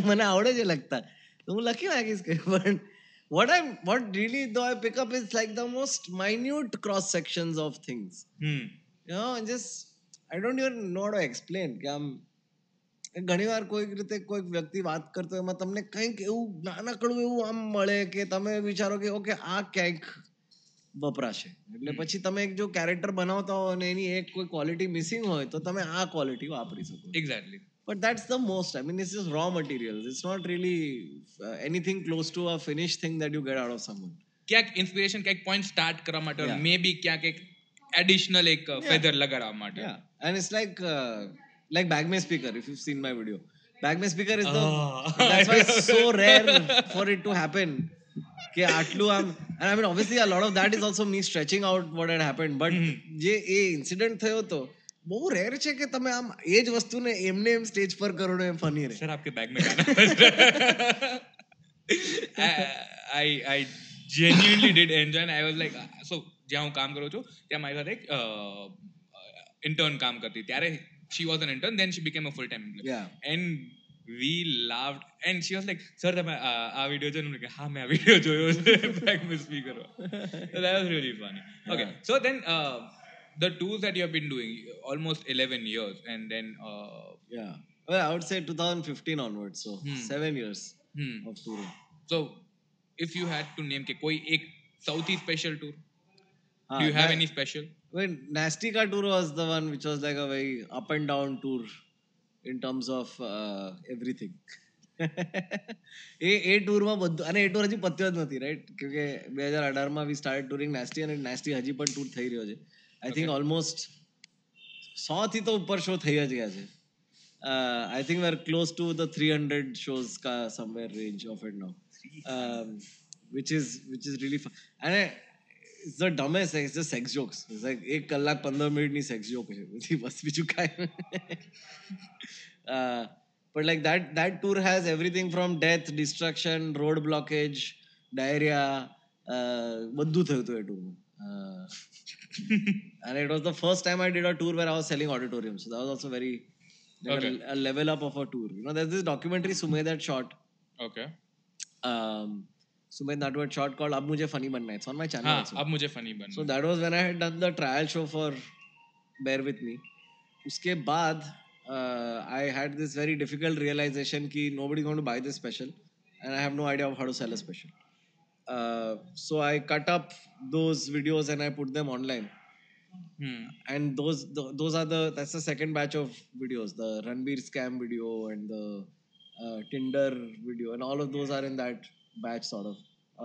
મને આવડે છે લખતા, તો હું લખી નાખીશ કે. પણ what I'm what really though I pick up is like the most minute cross sections of things. Hmm. You know, and just I don't even know how to explain. કે આમ ઘણી વાર કોઈક રીતે કોઈક વ્યક્તિ વાત કરતો એમાં તમને કંઈક એવું નાનકડું એવું આમ મળે કે તમે વિચારો કે ઓકે આ ક્યાંક વપરાશે, એટલે પછી તમે એક જો કેરેક્ટર બનાવતા હો અને એની એક કોઈ ક્વોલિટી મિસિંગ હોય તો તમે આ ક્વોલિટી વાપરી શકો. Exactly. But that's the most I mean it's just raw material. It's not really anything close to a finish thing that you get out of someone. ક્યાંક ઇન્સ્પિરેશન ક્યાંક પોઈન્ટ સ્ટાર્ટ કરવા માટે મે બી ક્યાંક એક એડિશનલ એક ફેધર લગાડવા માટે. And it's like like bag mein speaker, if you've seen my video, bag mein speaker is the oh. that's why it's so rare for it to happen ke atlu am. And I mean obviously a lot of that is also me stretching out what had happened, but je mm-hmm. a incident thayo to બહુ રેર છે કે તમે આમ એ જ વસ્તુને એમને એમ સ્ટેજ પર કરો ને એમ ફની રહે. સર આપકે બેગ મે ગાના first. I I genuinely did enjoy and I was like so જ્યાં હું કામ કરું છું ત્યાં મારી સાથે એક intern કામ કરતી, ત્યારે she was an intern, then she became a full time employee. Yeah. And we laughed and she was like sir tama aa video jo ne ha main aa video joyo back me speaker. So that was really funny. Okay, yeah. So then uh, the tours that you have been doing almost eleven years and then uh, yeah, well I would say twenty fifteen onwards, so hmm. seven years hmm. of touring. So if you had to name ke koi ek south special tour, ah, do you have that, any special? Well, Nasty Ka tour was the one which was like a very up and down tour in terms of uh, everything. એ એ ટૂરમાં બધું, અને એ ટૂર હજી પત્યો જ નથી, રાઈટ? કેમકે બે હજાર અઢારમાં વી સ્ટાર્ટ ટુરિંગ નાસ્ટી, અને નાસ્ટી હજી પણ ટૂર થઈ રહ્યો છે. આઈ થિંક ઓલમોસ્ટ સો થી તો ઉપર શો થઈ જ ગયા છે. I think we're close to the three hundred shows ka somewhere range of it now, um, which is which is really fun. And I, it's the dumbest. It's just sex jokes. It's like एक कलाक पंद्रह मिनट नहीं sex joke है. इतनी बस भी चुका है. But like that that tour has everything from death, destruction, road blockage, diarrhea. बद्दू थे तो ये tour में. And it was the first time I did a tour where I was selling auditoriums. So that was also very Like okay. a, a level up of a tour. You know, there's this documentary Sumedha shot. Okay. Um, Sumedha had shot called "Ab Mujhe Funny Banna." It's on my channel. Haan, ab mujhe funny banna. So that was when I had done the trial show for Bear With Me. Uske baad, uh, I had this very difficult realization ki nobody's going to buy this special, and I have no idea of how to sell a special. Uh, so I cut up those videos and I put them online. Hmm. And those the, those are the that's the second batch of videos, the Ranbir scam video and the uh, Tinder video, and all of those are in that batch sort of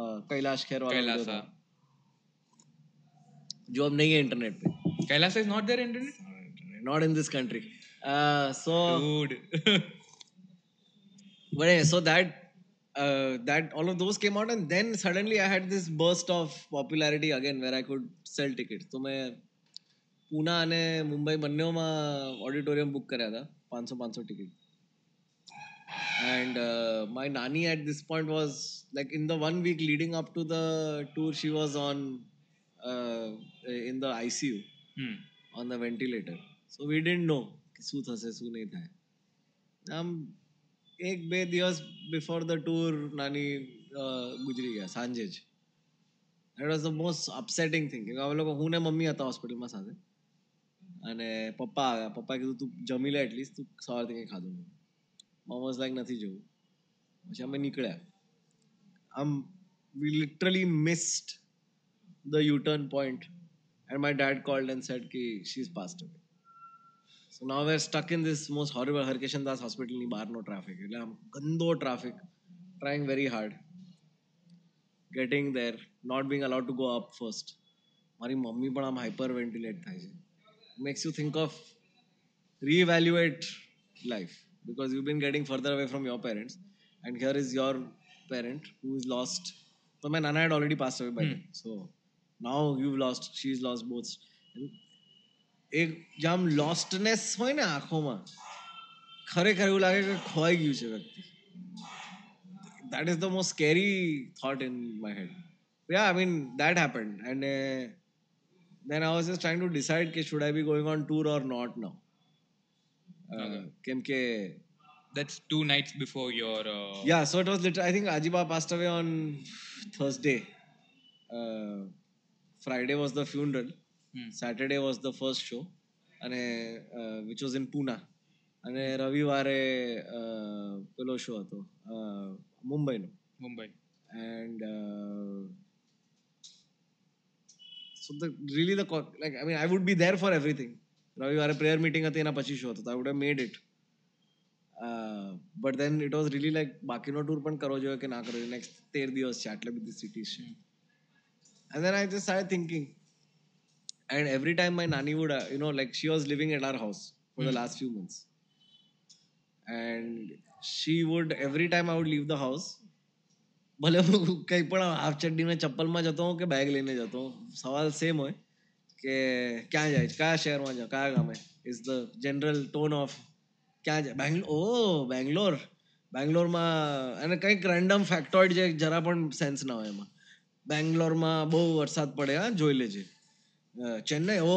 uh, Kailash Kherwala Kailasa jo ab nahi hai internet pe. Kailasa is not there internet, not in this country. Uh, so dude but yeah, so that uh, that all of those came out, and then suddenly I had this burst of popularity again where I could sell tickets. So main Poona અને મુંબઈ બંનેઓમાં ઓડિટોરિયમ બુક કર્યા હતા, પાંચસો પાંચસો ticket. And my nani at this point was like in the one week leading up to the tour she was on in the ICU on the ventilator. So we didn't know કે શું થશે શું નહીં થાય. આમ એક બે દિવસ બિફોર ધ ટૂર નાની ગુજરી ગયા સાંજે જ. It was the most upsetting thing. અમે લોકો હું ને મમ્મી હતા હોસ્પિટલમાં સાથે, અને પપ્પા આવ્યા. પપ્પાએ કીધું તું જમી લે એટલીસ્ટ, તું સવારથી કંઈ ખાધું નહીં. મોમોઝ લાઈક નથી જોવું. પછી અમે નીકળ્યા. આમ we literally missed the U turn point, and my dad called and said કે she is passed away. So now we are stuck in this most horrible Harkishandas હોસ્પિટલની બહારનો ટ્રાફિક, એટલે આમ ગંદો traffic. Trying very hard getting there, not being allowed to go up first. મારી મમ્મી પણ આમ હાઇપર વેન્ટિલેટ થાય છે. Makes you think of reevaluate life, because you've been getting further away from your parents, and here is your parent who is lost. So my nana had already passed away by then. Hmm. So now you've lost, she's lost both. એક જામ lostness હોય ને આંખોમાં, ખરેખર એવું લાગે કે ખોવાઈ ગયું છે વ્યક્તિ. That is the most scary thought in my head. Yeah, I mean, that happened. And uh, then I was just trying to decide, ke, should I be going on tour or not now? Uh, okay. Kem ke, That's two nights before your... Uh... Yeah, so it was literally... I think Ajiba passed away on Thursday. Uh, Friday was the funeral. Hmm. Saturday was the first show, and, uh, which was in Pune. અને રવિવારે પેલો શો હતો મુંબઈનો. Mumbai and so the really the like I mean I would be there for everything. રવિવારે પ્રેયર મિટિંગ હતી, એના પછી શો હતો. I would have made it, but then it was really like બાકીનો ટૂર પણ કરવો જોઈએ કે ના કરવો જોઈએ. નેક્સ્ટ તેર દિવસ છે, આટલી બધી સિટીઝ છે. And then I just started thinking, and every time my nani would you know like she was living at our house for mm. the last few months, and she would every time I would leave the house, ભલે હું કઈ પણ હાફ ચડ્ડી મેં ચપ્પલમાં જતો હોઉં કે બેગ લઈને જતો હોઉં, સવાલ સેમ હોય કે ક્યાં જાય, કયા શહેરમાં જાઓ, કયા ગામે, is the general tone of ક્યાં જાય. બેંગ્લોર, ઓ બેંગ્લોર, બેંગ્લોરમાં અને કંઈક રેન્ડમ ફેક્ટોઇડ જે જરા પણ સેન્સ ના હોય એમાં. બેંગ્લોરમાં બહુ વરસાદ પડે, હા જોઈ લેજે. ચેન્નઈ, ઓ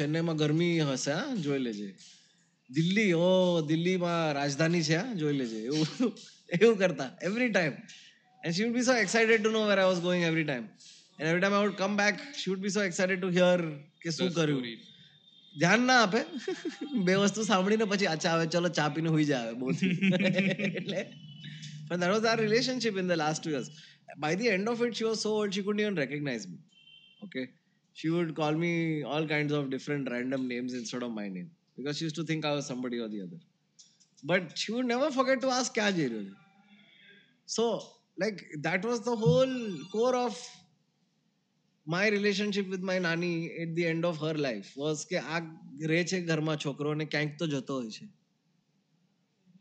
ચેન્નઈમાં ગરમી હશે, હા જોઈ લેજે. દિલ્હી, ઓ દિલ્હીમાં રાજધાની છે, હા જોઈ લેજે. એવું એવું કરતા every time. And she would be so excited to know where I was going every time. And every time I would come back, she would be so excited to hear કે શું કર્યું. ધ્યાન ના આપે, બે વસ્તુ સાંભળીને પછી અચ્છા આવે ચલો ચા પીને હોઈ જાય બહુ. એટલે પણ that was our relationship in the last two years. By the end of it she was so old she couldn't even recognise me. Okay, she would call me all kinds of different random names instead of my name. Because she used to think I was somebody or the other, but she would never forget to ask kya jai rahe ho. So like that was the whole core of my relationship with my nani at the end of her life was કે આ રહે છે ઘરમાં છોકરો ને ક્યાંક તો જતો હોય છે.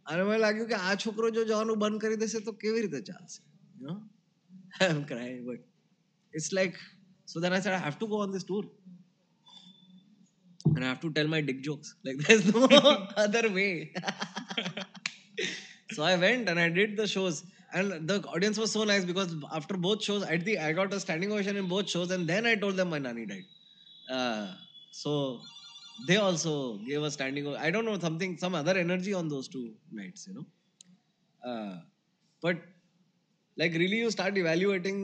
અને મને લાગ્યું કે આ છોકરો જો જવાનું બંધ કરી દેશે તો કેવી રીતે ચાલશે. You know? I'm crying, but it's like, so then I said, I have to go on this tour. And I have to tell my dick jokes. Like, there's no other way. So I went and I did the shows. And the audience was so nice because after both shows, at the, I got a standing ovation in both shows. And then I told them my nani died. Uh, so they also gave a standing ovation. I don't know, something, some other energy on those two nights, you know. Uh, but like really you start evaluating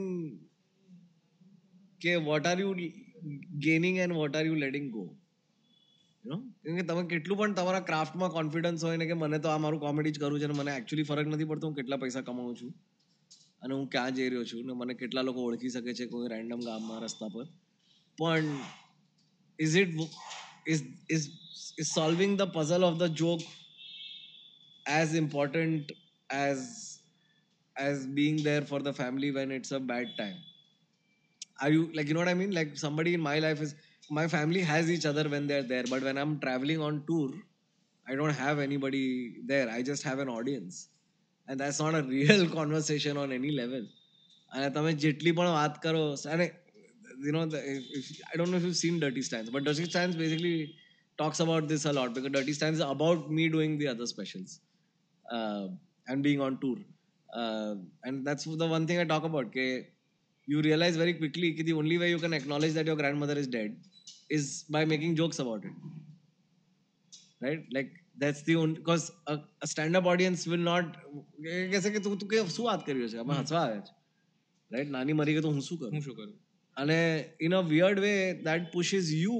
ke what are you gaining and what are you letting go. You know? Because તમે કેટલું પણ તમારા ક્રાફ્ટમાં કોન્ફિડન્સ હોય ને કે મને તો આ મારું કોમેડી જ કરું છે ને મને એકચ્યુઅલી ફરક નથી પડતો હું કેટલા પૈસા કમાઉં છું અને હું ક્યાં જઈ રહ્યો છું ને મને કેટલા લોકો ઓળખી શકે છે કોઈ રેન્ડમ ગામમાં રસ્તા પર. પણ is it is is is solving the puzzle of the joke as important as as being there for the family when it's a bad time? Are you, like, you know what I mean? Like, somebody in my life is, my family has each other when they're there, but when I'm traveling on tour, I don't have anybody there. I just have an audience. And that's not a real conversation on any level. And તમે જેટલી પણ વાત કરો, અને you know, the, if, if, I don't know if you've seen Dirty Stance, but Dirty Stance basically talks about this a lot, because Dirty Stance is about me doing the other specials uh, and being on tour. Uh, and that's the one thing I talk about. Ke you realize very quickly that the only way you can acknowledge that your grandmother is dead is by making jokes about it. Right? Like, that's the only... Because a, a stand-up audience will not... Like, you what are you doing? Right? Nani mari ke to hun su karu. And in a weird way, that pushes you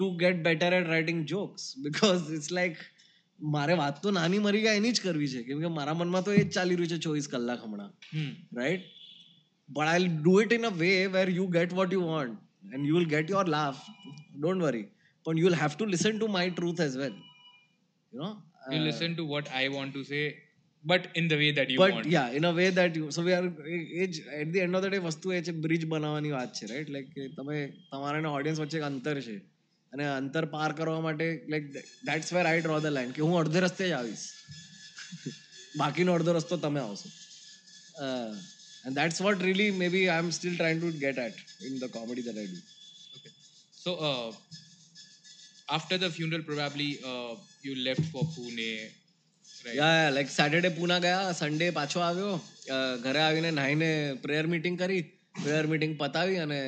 to get better at writing jokes. Because it's like... મારે વાત તો નાની મરી ગયા એની જ કરવી છે કેમ કે મારા મનમાં તો એ જ ચાલી રહ્યું છે ચોવીસ કલાક હમણાં. Right? But I do it in a way where you get what you want and you will get your laugh. Don't worry. પણ you will have to listen to my truth as well. You know? You listen to what I want to say but in the way that you want. Yeah, in a way that you. So we are age at the end of the day વસ્તુ એ છે બ્રિજ બનાવવાની વાત છે. રાઈટ? લાઈક તમે તમારા અને ઓડિયન્સ વચ્ચે એક અંતર છે. અને અંતર પાર કરવા માટે like that's where I draw the line કે હું અડધે રસ્તે જ આવીશ બાકીનો અડધો રસ્તો તમે આવશો. And that's what really May B I am still trying to get at in the comedy that I do. Okay, so after the funeral probably you left for Pune, right? Yeah, like Saturday Pune ગયા, સન્ડે પાછો આવ્યો, ઘરે આવીને નાહીને પ્રેયર મીટિંગ કરી, પ્રેયર મીટિંગ પતાવી અને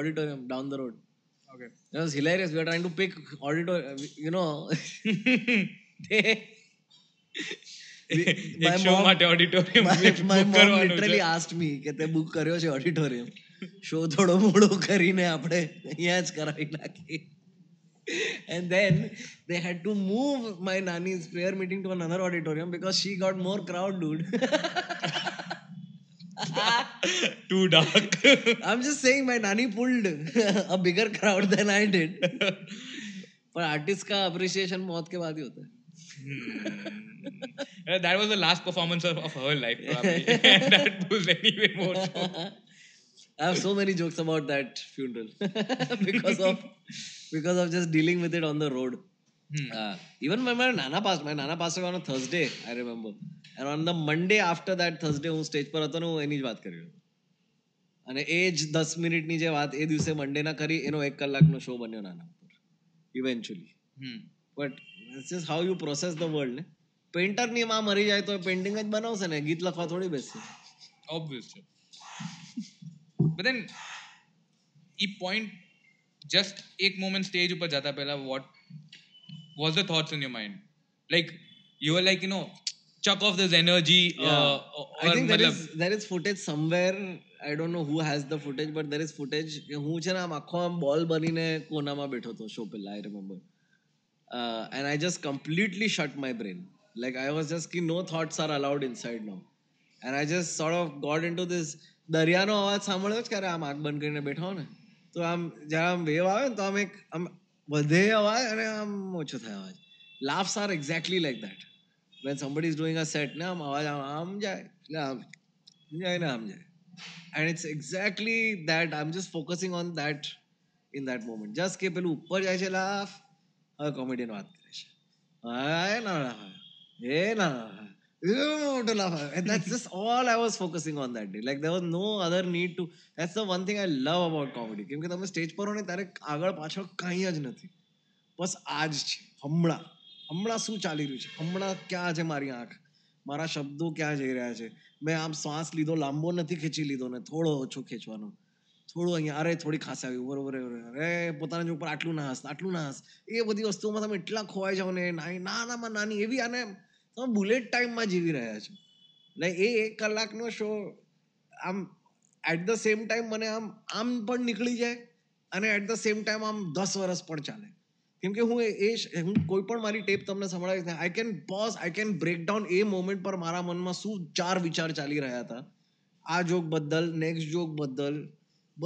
auditorium down the road. Okay. That was hilarious. We were trying to pick auditor, you know. they, we, my show mom, auditorium. My, my mom literally asked me, "Kete book karyo che auditorium? Show thodo modo karine apne yahan j karavi naki." And then they had to move my nani's prayer meeting to another auditorium because she got more crowd, dude. Too dark. I'm just saying, my nani pulled a bigger crowd than I did. But artists ka appreciation मौत के बाद ही होता है. That was the last performance of, of her life, probably. That was anyway more so. I have so many jokes about that funeral because of because of just dealing with it on the road. Hmm. Uh, even when my nana passed, my nana passed away on a Thursday, I remember. And on the Monday after that Thursday, હું સ્ટેજ પર હતો ને હું એની જ વાત કરી રહ્યો. અને એ જ દસ મિનિટની જે વાત એ દિવસે મંડે ના કરી એનો એક કલાકનો શો બન્યો નાના ઉપર. Eventually. Hmm. But it's just how you process the world, ને? પેઇન્ટરની માં મરી જાય તો પેઇન્ટિંગ જ બનાવશે ને, ગીત લખવા થોડી બેસશે. Obviously. But then, A point, just એક moment stage ઉપર જતા પહેલા what was the thoughts in your mind? Like, you were like, you know, chuck off this energy. Yeah. Uh, or I think there is, there is footage somewhere. I don't know who has the footage, but there is footage. હું છે ને આમ આખો આમ બોલ બનીને કોનામાં બેઠો હતો શો પહેલા, I remember. Uh, and I just completely shut my brain. Like, I was just, no thoughts are allowed inside now. And I just sort of got into this, દરિયાનો અવાજ સાંભળ્યો જ ક્યારે આમ આંખ બંધ કરીને બેઠો ને તો આમ જ્યારે આમ વેવ આવે ને તો આમ એક આમ વધે અવાજ અને આમ ઓછો થાય અવાજ. Laughs are exactly like that. When somebody is doing a set, ને આમ અવાજ આમ જાય એટલે આમ જાય ને આમ જાય. And it's exactly that. I'm just focusing on that in that moment. Just ke pelu upar jai chhe laugh. Her comedian baat kare chhe. Hey na na. Hey na na. And that's just all I was focusing on that day. Like there was no other need to. That's the one thing I love about comedy. Because when you stage par hone tare agal pachhal kahi aj nathi. Bas aaj chhe. Hamla. Hamla su chali ryu chhe. Hamla kya chhe mari aankh. મારા શબ્દો ક્યાં જઈ રહ્યા છે? મેં આમ શ્વાસ લીધો, લાંબો નથી ખેંચી લીધો ને થોડો ઓછો ખેંચવાનો, થોડું અહીંયા, અરે થોડી ખાંસી આવી, બરોબર, અરે પોતાના જ ઉપર આટલું ના હસ, આટલું ના હસ. એ બધી વસ્તુઓમાં તમે એટલા ખોવાઈ જાઓ ને, નાનામાં નાની એવી, અને તમે બુલેટ ટાઈમમાં જીવી રહ્યા છો. એટલે એ એક કલાકનો શો આમ એટ ધ સેમ ટાઈમ મને આમ આમ પણ નીકળી જાય અને એટ ધ સેમ ટાઈમ આમ દસ વર્ષ પણ ચાલે. કેમકે હું એ હું કોઈ પણ મારી ટેપ તમને સંભળાવીશ ને I can pause, I can break down a moment પર મારા મનમાં શું ચાર વિચાર ચાલી રહ્યા હતા આ જોક બદલ, નેક્સ્ટ જોક બદલ,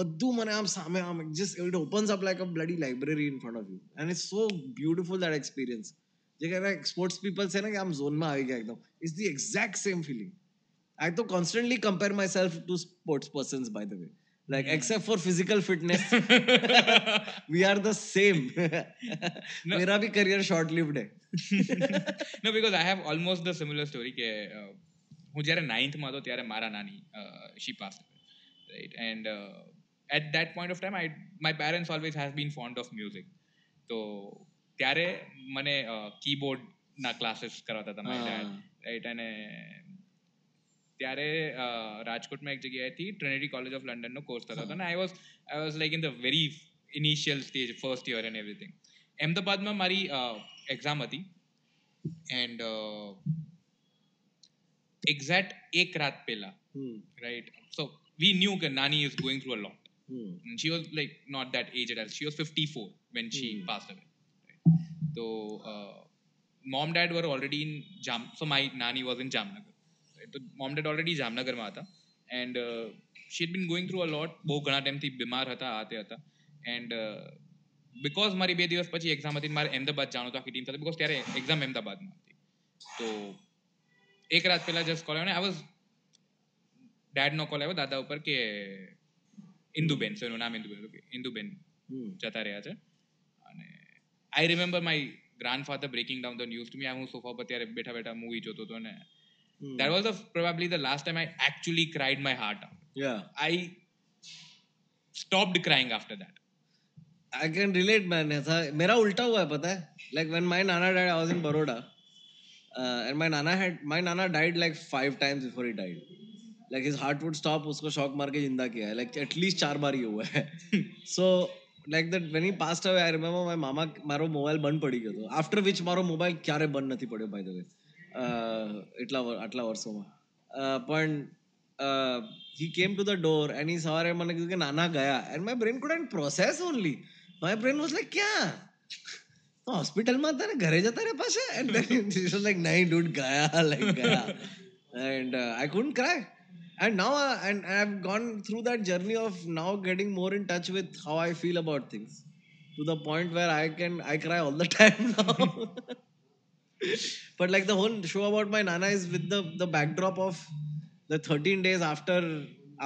બધું મને આમ સામે આમ just it opens up like a bloody library in front of you and it's so beautiful that experience. જે કે સ્પોર્ટ્સ પીપલ છે ને કે આમ ઝોનમાં આવી ગયા એકદમ, it's the exact same feeling. I તો constantly compare myself to sports persons by the way. Like, except for physical fitness, we are the same. No. Mera bhi career short-lived hai. No, because I have almost the similar story. Ke, uh, hu jare ninth ma to tyare mara nani, uh, she passed away. Right? And uh, at that point of time, I, my parents always have been fond of music. So, tyare mane uh, keyboard na classes karavata tha my dad. Right? And... Uh, ત્યારે રાજકોટમાં એક જગ્યાએથી ટ્રિનિટી કોલેજ ઓફ લંડનનો કોર્સ થતો હતો અને I was I was like in the very initial stage, first year and everything. અમદાવાદમાં મારી એક્ઝામ હતી એન્ડ એક્ઝેક્ટ એક રાત પહેલાં, રાઈટ, સો વી ન્યુ કે નાની is going through a lot. She was like not that age at all, she was fifty four when she passed away. તો mom dad were already in Jam, so my નાની વોઝ ઇન જામનગર. તો મોમ ડેડ ઓલરેડી જામનગરમાં હતા and she had been going through a lot. બહુ ઘણા ટાઈમથી બીમાર હતા, આ તે હતા એન્ડ બિકોઝ મારી બે દિવસ પછી એક્ઝામ હતી, મારે અમદાવાદ જાણું હતું આખી ટીમ સાથે, બિકોઝ ત્યારે એક્ઝામ અમદાવાદમાં હતી. તો એક રાત પહેલાં જસ્ટ કોલ આવ્યો ને, આઈ વોઝ ડેડનો કોલ આવ્યો દાદા ઉપર કે ઇન્દુબેન, સો એનું નામ ઇન્દુબેન, કે ઇન્દુબેન જતા રહ્યા છે. અને I remember my grandfather breaking down the news to me. હું સોફા પર ત્યારે બેઠા બેઠા મૂવી જોતો હતો ને. Mm. That was the, probably the last time I actually cried my heart out. Yeah. I stopped crying after that. I can relate, man. Mera ulta hua hai, pata hai? Like when my nana died, I was in Baroda. Uh, and my nana had, my nana died like five times before he died. Like his heart would stop, usko shock maar ke zinda kiya hai. Like at least char baar hi hua hai. So, like that when he passed away, I remember my mama, maro mobile band padi gayo. After which maro mobile kyare band nathi padyo, by the way. એટલા આટલા વર્ષોમાં પણ he came to the door and he સવારે મને કીધું કે નાના ગયા and my brain couldn't process only. My brain was like ક્યાં તો હોસ્પિટલમાં હતા ને ઘરે જતા રે પાસે and then he was like નહીં dude ગયા like ગયા and uh, I couldn't cry and now uh, and, and I've gone through that journey of now getting more in touch with how I feel about things to the point where I can I cry all the time now. But like the whole show about my nana is with the the backdrop of the thirteen days after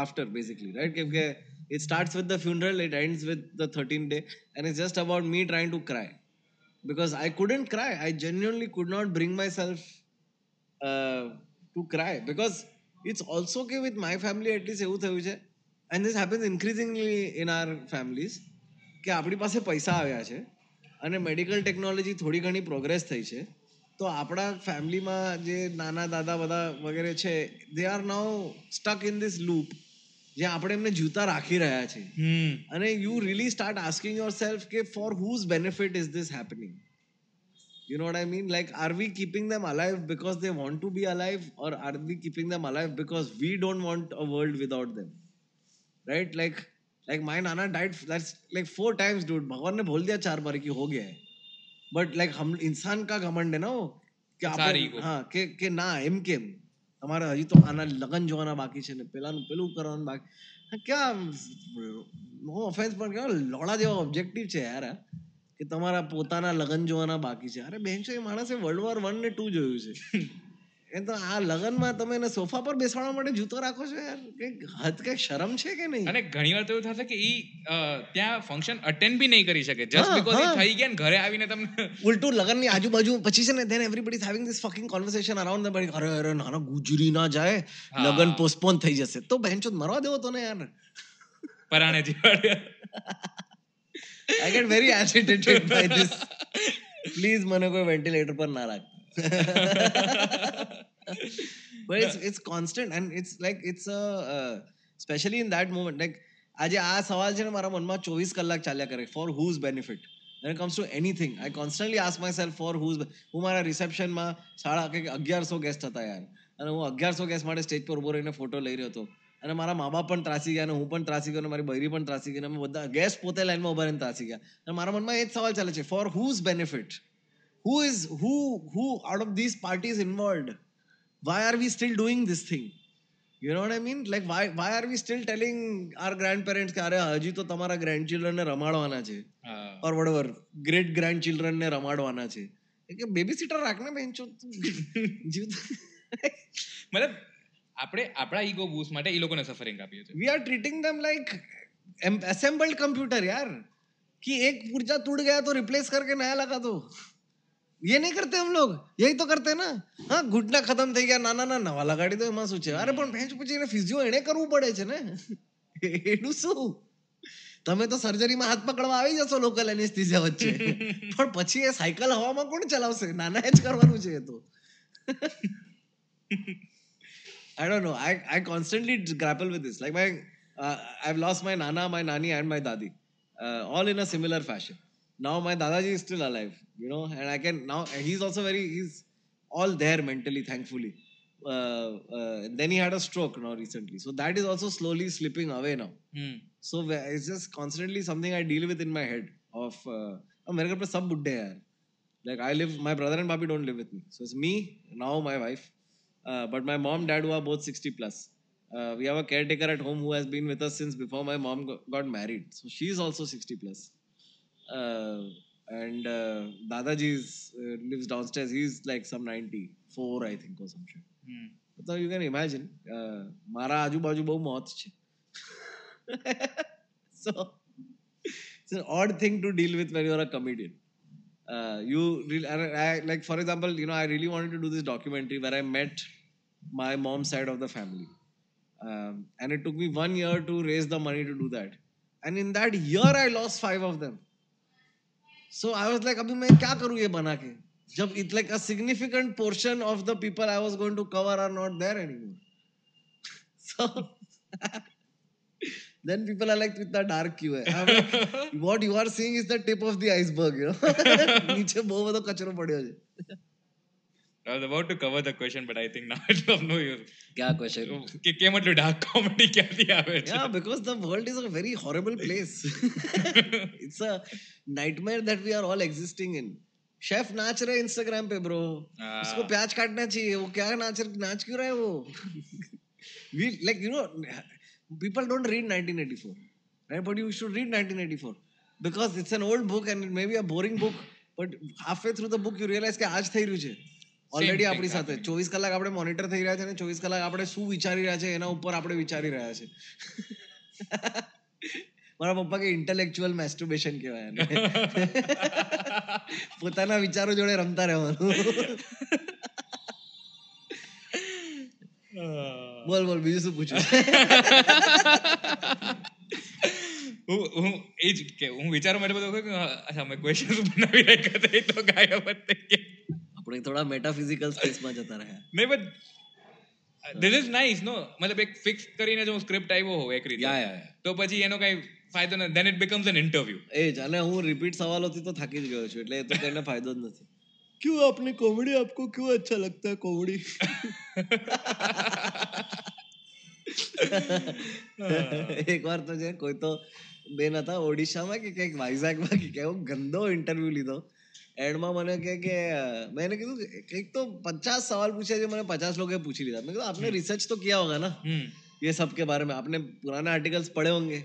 after basically, right? Because it starts with the funeral, it ends with the thirteenth day, and it's just about me trying to cry because I couldn't cry. I genuinely could not bring myself uh, to cry because it's also okay with my family at least એવું થયું છે, and this happens increasingly in our families કે આપણી પાસે પૈસા આવ્યા છે અને મેડિકલ ટેકનોલોજી થોડી ઘણી પ્રોગ્રેસ થઈ છે. તો આપણા ફેમિલીમાં જે નાના દાદા બધા વગેરે છે they are now stuck in this loop જે આપણે એમને જીવતા રાખી રહ્યા છે અને you really start asking yourself કે for whose benefit is this happening. You know what I mean? Like are we keeping them alive because they want to be alive or are we keeping them alive because we don't want a world without them, right? Like like my નાના died like four times dude, ભગવાનને બોલ દિયા ચાર બાર કી હો ગયા હે. બટ લાઈક હમ ઇન્સાન કા ઘમંડ હે ના વો કે આપણે હા કે કે ના એમ કેમ તમારે હજી તો આના લગન જોવાના બાકી છે ને પેલાનું પેલું કરવાનું બાકી. ક્યાં નો ઓફેન્સ પણ કેવા લોડા જેવા ઓબ્જેક્ટિવ છે યાર કે તમારા પોતાના લગન જોવાના બાકી છે. અરે બેન છો, એ માણસે વર્લ્ડ વોર વન ને ટુ જોયું છે. એ તો આ લગનમાં તમે એને સોફા પર બેસાડવા માટે જૂતો રાખો છો યાર, કંઈક હદ કંઈક શરમ છે કે નહીં? અને ઘણીવાર તો એવું થશે કે ઈ ત્યાં ફંક્શન અટેન્ડ બી નહીં કરી શકે જસ્ટ બીકોઝ ઈ થઈ ગયા ને ઘરે આવીને તમને ઉલટું લગનની આજુબાજુ પછી છે ને then everybody is having this fucking conversation around the બડી. અરે અરે નાનો ગુજરી ના જાય, લગન પોસ્ટપોન થઈ જશે. તો બહેનચોદ મરવા દેવો તો ને યાર, પરાણે જીવાડે. I get very agitated by this. Please મને કોઈ વેન્ટિલેટર પર ના રાખ. But it's it's constant and it's like it's a uh, especially in that moment like આજે આ સવાલ છે ને મારા મનમાં ચોવીસ કલાક ચાલ્યા કરે for whose benefit when it comes to anything. I constantly ask myself for whose. હું મારા રિસેપ્શનમાં સાડા કંઈક અગિયારસો ગેસ્ટ હતા યાર, અને હું અગિયારસો ગેસ્ટ માટે સ્ટેજ પર ઉભો રહીને ફોટો લઈ રહ્યો હતો. અને મારા મા બાપ પણ ત્રાસી ગયા, અને હું પણ ત્રાસી ગયો, અને મારી બૈરી પણ ત્રાસી ગઈ, અને અમે બધા ગેસ પોતે લાઈનમાં ઉભા રહીને ત્રાસી ગયા. અને મારા મનમાં એ જ સવાલ ચાલે છે for whose benefit, who is who who out of this parties involved, why are we still doing this thing, you know what I mean? Like why why are we still telling our grandparents કે અરે હજી તો તમારા ગ્રેન્ડ ચિલ્ડ્રનને રમાડવાના છે, ઓર વડવર ગ્રેટ ગ્રાન્ડ ચિલ્ડ્રનને રમાડવાના છે, કે બેબી સિટર રાખને બેન છો જીવ. મતલબ આપણે આપણા ઈગો બૂસ્ટ માટે એ લોકોને સફરિંગ આપીએ છીએ. We are treating them like assembled computer યાર, કે એક પુર્જા તૂટ ગયા તો રિપ્લેસ કરકે નયા લગા દો. ये नहीं करते हम लोग, यही तो करते ना. हाँ, घुटना खत्म થઈ ગયા, ના ના ના નવા લગાડી દો, એમાં શું છે? અરે પણ ભેંચ પૂછીને ફિઝિયો એને કરવું પડે છે ને, એનું શું? તમે તો સર્જરીમાં હાથ પકડવા આવી જશો લોકલ એનેસ્થેસિયા વચ્ચે, પણ પછી એ સાયકલ હવામાં કોણ ચલાવશે? નાના એ જ કરવાનું છે એ તો. I don't know. I I constantly grapple with this. Like my, uh, I've lost my nana, my nani, and my dadi, uh, all in a similar fashion. Now my dadaji is still alive, you know, and I can now. He's also very, he's all there mentally, thankfully. Uh, uh, then he had a stroke now recently, so that is also slowly slipping away now. Hmm. So it's just constantly something I deal with in my head. Of, मेरे घर पे सब बुड्ढे हैं यार. Like I live, my brother and papi don't live with me, so it's me now, my wife. Uh, but my mom, dad, who are both sixty plus, uh, we have a caretaker at home who has been with us since before my mom go- got married. So she is also sixty plus, uh, and uh, Dadaji uh, lives downstairs. He's like some ninety-four, I think, or some shit. Hmm. So you can imagine, mara aju baju bahut maut che. So it's an odd thing to deal with when you are a comedian. Uh, you really, I, I, like for example, you know, I really wanted to do this documentary where I met my mom's side of the family, um, and it took me one year to raise the money to do that. And in that year, I lost five of them. So I was like, "Abhi main kya karu ye bana ke?" Jab it like a significant portion of the people I was going to cover are not there anymore. So. Then people are like, "Itna dark kyun hai?" I'm like, what you are seeing is the tip of the iceberg, you know. Niche bahut bada kachro padyo chhe. I was about to cover the question, but I think now it's of no use. Kya question? Ke ke matlab dark comedy kya thi aave chhe? Yeah, because the world is a very horrible place. It's a nightmare that we are all existing in. Chef नाच रहे Instagram पे bro. उसको प्याज काटना चाहिए, वो क्या नाच नाच क्यों रहा है वो? We like, you know, people don't read nineteen eighty-four, right? But you should read nineteen eighty-four because it's an old book and it may be a boring book, but halfway through the book you realize કે આજ થઈ રહ્યું છે ઓલરેડી આપણી સાથે. ચોવીસ કલાક આપણે મોનિટર થઈ રહ્યા છે અને ચોવીસ કલાક આપણે શું વિચારી રહ્યા છે એના ઉપર આપણે વિચારી રહ્યા છે. મારા પપ્પા કે ઇન્ટેલેક્ચ્યુઅલ મેસ્ટુર્બેશન કહેવાય, પોતાના વિચારો જોડે રમતા રહેવાનું. બોલ બોલ બીજું શું પૂછું? હું હું એ જ કે હું વિચારો માટે બધો અચ્છા મેં ક્વેશ્ચન્સ બનાવી રાખ્યા હતા, એ તો ગાયબ જ થઈ ગયા. આપણે થોડા મેટાફિઝિકલ સ્પેસમાં જતા રહ્યા. નહીં but this is nice no, મતલબ એક ફિક્સ કરીને જો સ્ક્રિપ્ટ આવ્યો હોય એક રીતે તો પછી એનો કઈ ફાયદો નથી, then it becomes an interview. એ જ, અને હું રિપીટ સવાલોથી તો થાકી જ ગયો છું એટલે એ તો કઈ ફાયદો જ નથી. क्यों आपने कॉमेडी आपको क्यों अच्छा लगता है कॉमेडी? एक बार तो जे कोई तो બેન હતા ઓડિશામાં કે ક્યાંક વાઇઝાગમાં કે કેવો ગંદો ઇન્ટરવ્યુ લીધો. એડમાં મને કહે કે મેં એને કીધું કંઈક તો પચાસ સવાલ પૂછ્યા છે, મને પચાસ લોકોએ પૂછી લીધા. મેં કીધું આપને રિસર્ચ તો કિયા હોગા ના યે સબ કે બારે મેં, આપને પુરાના આર્ટિકલ્સ પડે હોંગે.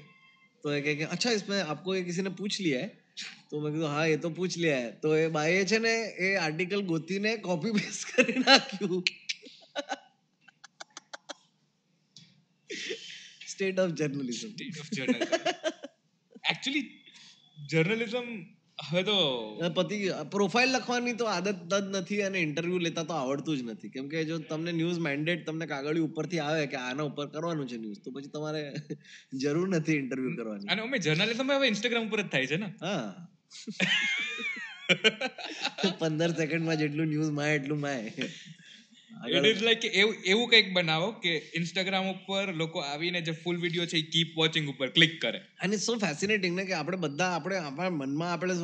તો એ કહે કે અચ્છા इसमें आपको ये किसी ने पूछ लिया है? તો મેં કીધું હા એ તો પૂછ લે. તો એ બાઈએ છે ને એ આર્ટિકલ ગોતીને કોપી પેસ્ટ કરી નાખ્યું State of journalism. State of journalism. Actually, journalism હવે તો પતિ પ્રોફાઇલ લખવાની તો આદત જ નથી અને ઇન્ટરવ્યુ લેતા તો આવડતું જ નથી. કેમ કે જો તમને ન્યૂઝ મેન્ડેટ તમને કાગળી ઉપરથી આવે કે આના ઉપર કરવાનું છે ન્યૂઝ, તો પછી તમારે જરૂર નથી ઇન્ટરવ્યુ કરવાની. અને અમે જર્નલિઝમ હવે ઇન્સ્ટાગ્રામ ઉપર જ થાય છે ને. હા, પંદર સેકન્ડમાં જેટલું ન્યૂઝ માય એટલું માય. It is like એવું કંઈક બનાવો કે ઇન્સ્ટાગ્રામ ઉપર લોકો આવીને જે ફૂલ વિડીયો છે એ કીપ વોચિંગ ઉપર ક્લિક કરે. અને સો ફેસિનેટિંગ ને કે આપણે બધા આપણે આપણા મનમાં આપણે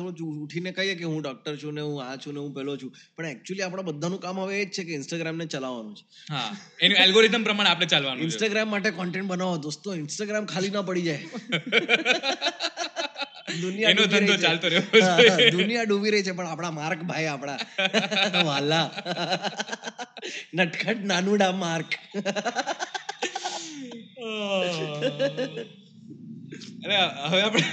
ઉઠીને કહીએ કે હું ડોક્ટર છું ને હું આ છું ને હું પેલો છું, પણ એકચ્યુઅલી આપણા બધાનું કામ હવે એ જ છે કે ઇન્સ્ટાગ્રામને ચલાવવાનું છે. હા, એનું એલ્ગોરિધમ પ્રમાણે આપણે ચાલવાનું છે. ઇન્સ્ટાગ્રામ માટે કોન્ટેન્ટ બનાવો દોસ્તો, ઇન્સ્ટાગ્રામ ખાલી ના પડી જાય. દુનિયા એનો ધંધો ચાલતો રહ્યો છે, દુનિયા ડૂબી રહી છે, પણ આપણા માર્ક ભાઈ આપણા વાલા નટખટ નાનુડા માર્ક. અરે હવે આપણે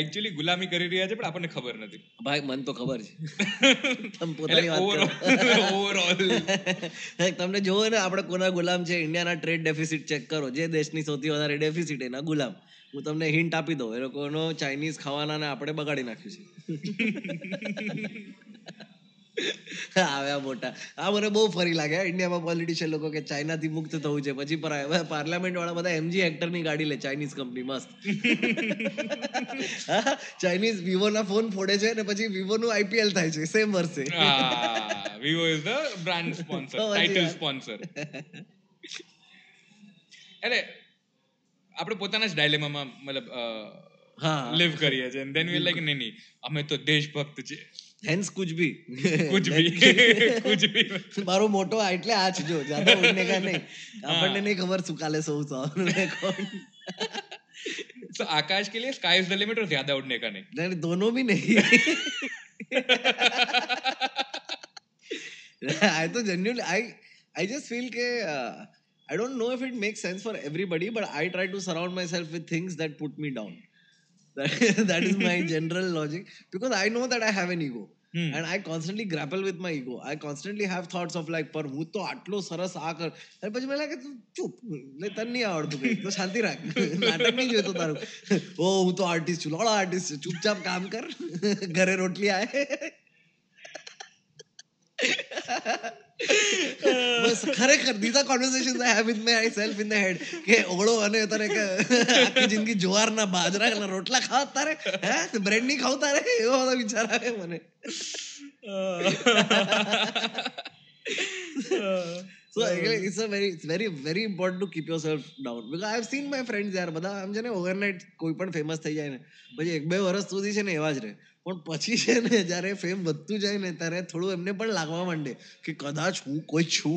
એકચ્યુઅલી ગુલામી કરી રહ્યા છે, પણ આપણને ખબર નથી. ભાઈ મને તો ખબર છે. તમને જોવો ને આપણે કોના ગુલામ છે. ઇન્ડિયાના ટ્રેડ ડેફિસિટ ચેક કરો, જે દેશની સૌથી વધારે ડેફિસિટ એના ગુલામ. હું તમને હિન્ટ આપી દઉં, એ લોકોનો ચાઇનીઝ ખાવાના ને આપણે બગાડી નાખ્યું છે. આવ્યા મોટા. આ મને બહુ ફરી લાગે ઇન્ડિયામાં પોલિટિશિયન લોકો કે ચાઇનાથી મુક્ત થવું છે, પછી પાર્લામેન્ટ વાળા બધા એમજી હેક્ટરની ગાડી લે, ચાઇનીઝ કંપની મસ્ત. ચાઇનીઝ વિવોના ફોન ફોડે છે ને પછી વિવોનું આઈપીએલ થાય છે સેમ વર્ષે. Vivo is the brand sponsor, title sponsor. એટલે આપણે પોતાના જ ડાયલેમામાં મતલબ લિવ કરીએ છીએ, એન્ડ ધેન વી લાઈક નહીં નહીં અમે તો દેશભક્ત છે. Hence, कुछ भी, कुछ भी, कुछ भी. મારો મોટો આ એટલે આ જ જો જ્યાદા ઉડને કા નહીં. આપણને નહીં ખબર સુકાલે સૌ સાવ ને કોણ. તો આકાશ કે લિયે સ્કાય ઇઝ ધ લિમિટ ઓર જ્યાદા ઉડને કા નહીં. नहीं दोनों भी नहीं. I तो genuinely I I just feel के I don't know if it makes sense for everybody, but I try to surround myself with things that put me down. That is my general logic, because I know that I have an ego. Hmm. And I constantly grapple with my ego. I constantly have thoughts of like, par hu to atlo saras aa kar, and pachi me lage tu chup le tan nahi aavadtu ke to shanti rakh natak nahi joito taru. Oh hu to artist chu, lada artist chu, chup chap kaam kar, ghare rotli aaye બસ. ખરેખર these are conversations I have with myself in the head કે ઓળો અને તારે કે આખી જિંદગી જુવારના બાજરાના રોટલા ખાવ તારે, હે બ્રેડ ની ખાવ તારે, એવો બધો વિચાર આવે મને. So it's a very, it's very, very important to keep yourself down, because I have seen my friends yaar બધા આમ છે ને overnight કોઈ પણ famous થઈ જાય ને પછી એક બે વર્ષ સુધી છે ને એવા જ રહે. પણ પછી છે ને જયારે ફેમ વધતું જાય ને ત્યારે થોડું એમને પણ લાગવા માંડે કે કદાચ હું કોઈ છું,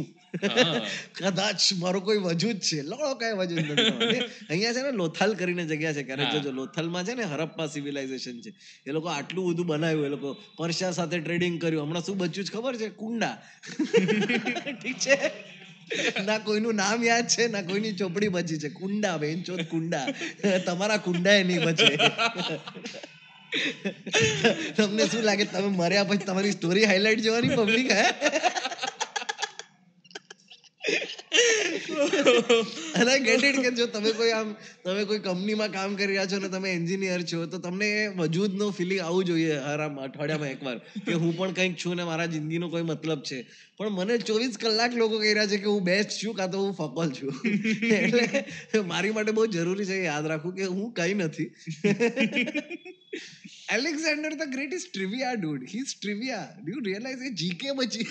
કદાચ મારો કોઈ વજૂદ છે. લડો કઈ વજૂદ નથી. અહીંયા છે ને લોથાલ કરીને જગ્યા છે, ક્યારેક જોજો. લોથલમાં છે ને હરપ્પા સિવિલાઇઝેશન છે. એ લોકો આટલું બધું બનાવ્યું, એ લોકો પર્શિયા સાથે ટ્રેડિંગ કર્યું. હમણાં શું બચ્યું જ ખબર છે? કુંડા. ઠીક છે ના, કોઈનું નામ યાદ છે ના કોઈની ચોપડી બચી છે. કુંડા બેન ચોથ કુંડા, તમારા કુંડા એ નહીં બચે. તમને શું લાગે તમે મર્યા પછી તમારી સ્ટોરી હાઇલાઇટ જોવાની પબ્લિક? હે, અને આઈ ગેટ ઇટ કે જો તમે કોઈ આમ તમે કોઈ કંપનીમાં કામ કરી રહ્યા છો ને તમે એન્જિનિયર છો, તો તમને એ વજૂદનો ફિલિંગ આવવું જોઈએ હર આમ અઠવાડિયામાં એકવાર કે હું પણ કંઈક છું ને મારા જિંદગીનો કોઈ મતલબ છે. પણ મને ચોવીસ કલાક લોકો કહી રહ્યા છે કે હું બેસ્ટ છું કાં તો હું ફકલ છું. એટલે મારી માટે બહુ જરૂરી છે યાદ રાખવું કે હું કંઈ નથી. Alexander, the greatest trivia dude. He's trivia. Do you realize a G K bachi?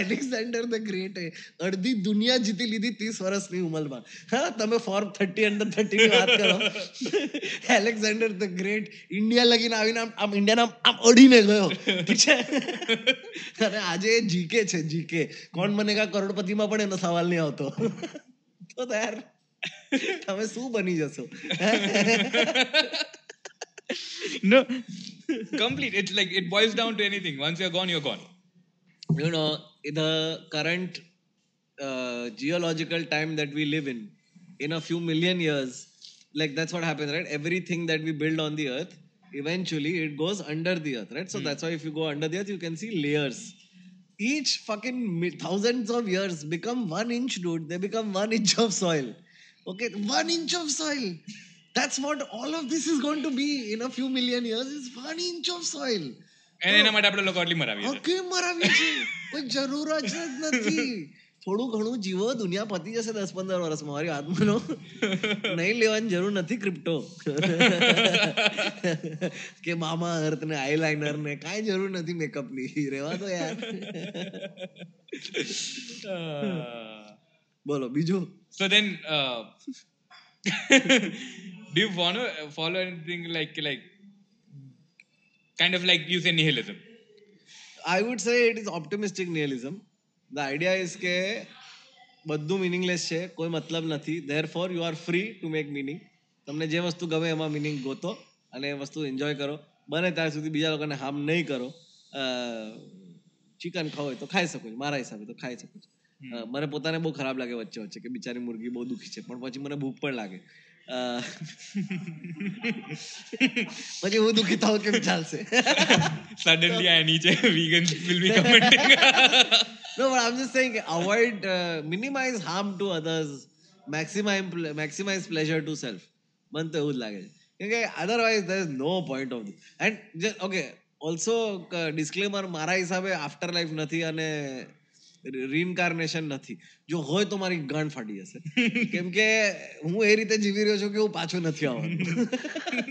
Alexander the Great hai. Ardhi duniya jiti lidi thirty varasni umarma. Ha, tame form thirty under thirty ki baat karo. Alexander the Great India lagin avina am India nam am adine gayo. Theek chhe. Are aaje G K chhe, G K. Kon banega karodpati ma pan eno sawal nahi avto. To yaar tame su bani jaso. No, complete. It's like it boils down to anything. Once you're gone, you're gone. You know, the current uh, geological time that we live in, in a few million years, like that's what happens, right? Everything that we build on the earth, eventually it goes under the earth, right? So hmm. that's why if you go under the earth, you can see layers. Each fucking thousands of years become one inch, dude. They become one inch of soil. Okay, one inch of soil. That's what all of this is going to be in a few million years. It's one inch of soil. And એના માટે આપણે લોકો આટલી મરાવીએ છે. કેમ મરાવીએ છે? કોઈ જરૂર જ નથી. થોડું ઘણું જીવો, દુનિયા પતી જશે દસ પંદર વર્ષમાં. મારી આત્માનો નહીં લેવાની જરૂર નથી ક્રિપ્ટો કે મામા અર્થ ને આઈલાઇનર ને કાંઈ જરૂર નથી મેકઅપની. રેવા દો યાર. બોલો બીજું. So then, uh, do you want to follow anything like like kind of like you say nihilism? I would say it is optimistic nihilism. The idea is ke baddu meaningless che, koi matlab nathi, therefore you are free to make meaning. Tumne je vastu game ema meaning goto ane vastu enjoy karo, bane tyar sudhi bija lokane harm nahi karo. Chicken khao hoy to khai શકો છો, મારા હિસાબે તો ખાઈ શકો છો. મને પોતાને બહુ ખરાબ લાગે વચ્ચે વચ્ચે કે બિચારી મુર્ગી બહુ દુઃખી છે, પણ પછી મને ભૂખ પણ લાગે, પછી હું દુઃખી થાઉં કેમ ચાલશે? સડનલી આ નીચે vegans will be commenting. No, but I'm just saying avoid, uh, minimize harm to others, maximize maximize pleasure to self. મને તો એવું જ લાગે છે, કેમ કે otherwise there is no point of this. And just, okay, also uh, disclaimer, મારા હિસાબે after life નથી અને રીઇન્કાર્નેશન નથી. જો હોય તો મારી ગાંઠ ફાટી જશે, કેમ કે હું એ રીતે જીવી રહ્યો છું કે હું પાછો નથી આવવાનો. I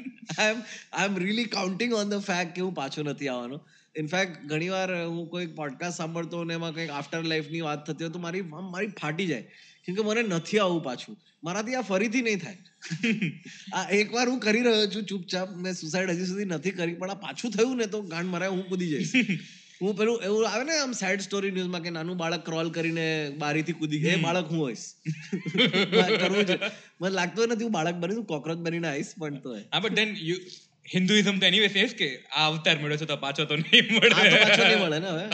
am I am really counting on the fact કે હું પાછો નથી આવવાનો. ઇનફેક્ટ ઘણી વાર હું કોઈક પોડકાસ્ટ સાંભળતો અને એમાં કંઈક આફ્ટર લાઈફની વાત થતી હોય તો મારી મારી ફાટી જાય, કેમ કે મને નથી આવવું પાછું. મારાથી આ ફરીથી નહીં થાય. આ એકવાર હું કરી રહ્યો છું ચૂપચાપ, મેં સુસાઇડ હજી સુધી નથી કરી, પણ આ પાછું થયું ને તો ગાંઠ મારે હું કૂદી જઈશ. હું પેલું એવું આવે ને આમ સેડ સ્ટોરી ન્યૂઝમાં કે નાનું બાળક ક્રોલ કરીને બારીથી કૂદી ગયું, એ બાળક હું હોઈશ. કરવું છે, મને લાગતું નથી હું બાળક બનીશ, હું કોક્રોચ બનીને આવીશ. પણ તો હા, બટ ધેન યુ હિન્દુઇઝમ તો એનીવે સેઝ કે આ અવતાર મળ્યો છે તો પાછો તો નહીં મળે, પાછો નહીં મળે ને હવે,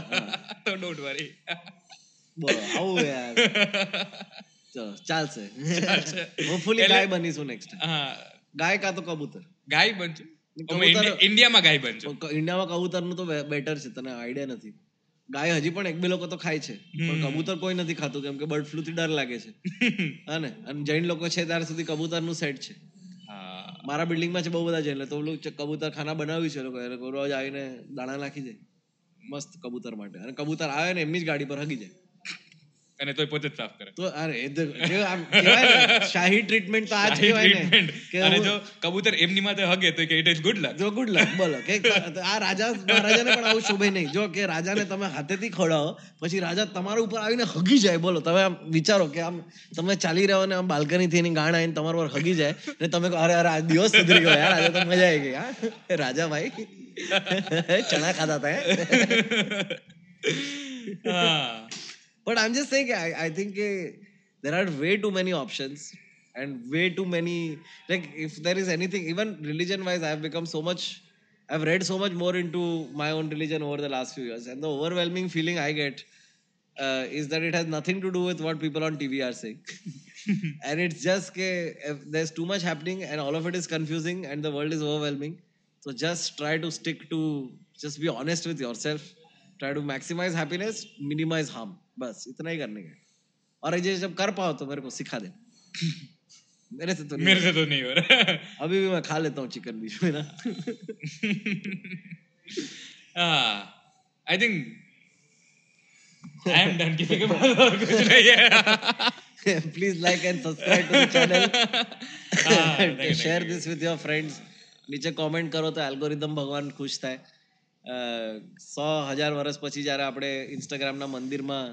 તો ડોન્ટ વરી. બોલો આવું યાર. ચલો ચાલશે, હોપફુલી ગાય બનીશું નેક્સ્ટ. હા, ગાય કાં તો કબૂતર. ગાય બનશે. ઇન્ડિયામાં ગાય બનશે. ઇન્ડિયામાં કબૂતરનું તો બેટર છે, તને આઈડિયા નથી. ગાય હજી પણ એક બે લોકો તો ખાય છે, પણ કબૂતર કોઈ નથી ખાતું, કેમ કે બર્ડ ફ્લૂથી ડર લાગે છે. હા ને, અને જૈન લોકો છે ત્યાર સુધી કબૂતરનું સેટ છે. મારા બિલ્ડિંગમાં છે બહુ બધા જૈન, તો પેલું કબૂતર ખાના બનાવ્યું છે લોકો, રોજ આવીને દાણા નાખી જાય મસ્ત કબૂતર માટે, અને કબૂતર આવે ને એમની જ ગાડી પર હગી જાય. અને તોય પોતે જ સાફ કરે તો. અરે શાહી ટ્રીટમેન્ટ તો આ જ કહેવાય ને. અને જો કબૂતર એમની માથે હગે તો કે ઇટ ઇઝ ગુડ લક. જો ગુડ લક, બોલો કે આ રાજા મહારાજાને પણ આવું શોભે નહીં. જો કે રાજાને તમે હાથેથી ખવડાવો, પછી રાજા તમારા ઉપર આવીને હગી જાય. બોલો તમે આમ વિચારો કે આમ તમે ચાલી રહ્યો ને આમ બાલ્કનીથી એની ગાણ આવીને તમારા પર હગી જાય ને તમે અરે અરે આ દિવસ સુધરી ગયો યાર, આજે તો મજા આવી ગઈ. હા રાજા ભાઈ ચણા ખાતા હતા. But I'm just saying, I, I think uh, there are way too many options and way too many, like if there is anything, even religion-wise, I've become so much, I've read so much more into my own religion over the last few years. And the overwhelming feeling I get uh, is that it has nothing to do with what people on T V are saying. And it's just that uh, there's too much happening and all of it is confusing and the world is overwhelming. So just try to stick to, just be honest with yourself. Try to maximize happiness, minimize harm. बस इतना ही करने का. और ये जब कर पाओ तो मेरे को सिखा दे. मेरे से तो नहीं मेरे से तो नहीं हो रहा. अभी भी मैं खा लेता हूँ चिकन बीच में ना. I think I am done. किसी के पास और कुछ नहीं है. Please like and subscribe to the channel, share this with your friends. नीचे कमेंट करो तो एल्गोरिथम भगवान खुश થાય. સો હજાર વર્ષ પછી જયારે આપણે ઇન્સ્ટાગ્રામના મંદિરમાં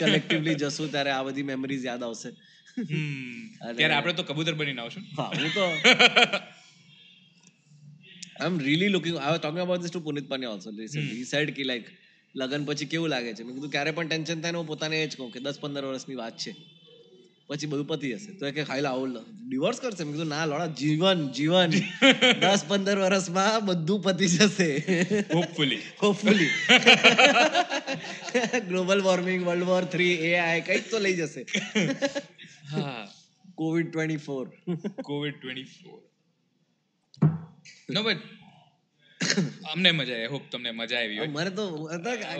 કલેક્ટિવલી જશું ત્યારે આ બધી મેમરીઝ યાદ આવશે. ત્યારે આપણે તો કબૂતર બનીને આવશું. હા, હું તો I am really looking. I was talking about this to Punit Pani also recently. He said કે લાઈક લગન પછી કેવું લાગે છે? મેં કીધું ક્યારે પણ ટેન્શન થાય ને હું પોતાને એ જ કહું કે દસ પંદર વર્ષની વાત છે, પછી બધું પતી જશે. તો એ કે ખાઈ લાવ ડિવોર્સ કરશે. મેં કીધું ના લોડા, જીવન જીવન દસ પંદર વર્ષમાં બધું પતી જશે. Hopefully hopefully global warming, world war three, AI કંઈક તો લઈ જશે. હા, Covid twenty four Covid twenty four no but અમને મજા આવી. હોપ તમને મજા આવી હોય. મને તો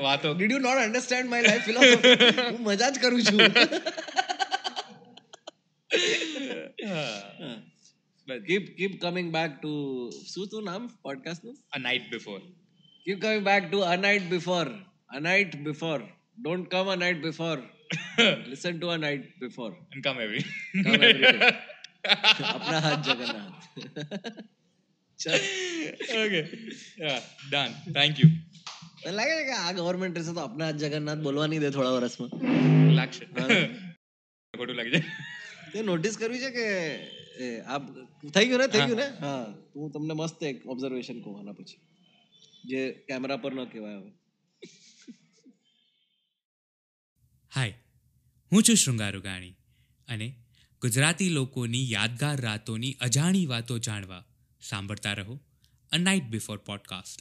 વાતો did you not understand my life philosophy. હું મજા જ કરું છું. But keep keep coming back to Sutu Nam podcast no? A night before. Keep coming back to a night before. A night before. Don't come a night before. Listen to a night before. And come every come every day. Apna haath Jagannath. Okay. Yeah, done. Thank you. लगे क्या आ गवर्नमेंट से तो अपना जगन्नाथ बोलवा नहीं दे थोड़ा वर्ष में लाख फोटो लग जाए તે નોટિસ કરવી છે કે આપ થઈ ગયું ને થઈ ગયું ને હા હું તમને મસ્ત એક ઓબ્ઝર્વેશન કહું આના પછી જે કેમેરા પર ન કહેવાય હવે હાય હું છું શૃંગાર રૂઘાણી અને ગુજરાતી લોકોની યાદગાર રાતોની અજાણી વાતો જાણવા સાંભળતા રહો અ નાઇટ બિફોર પોડકાસ્ટ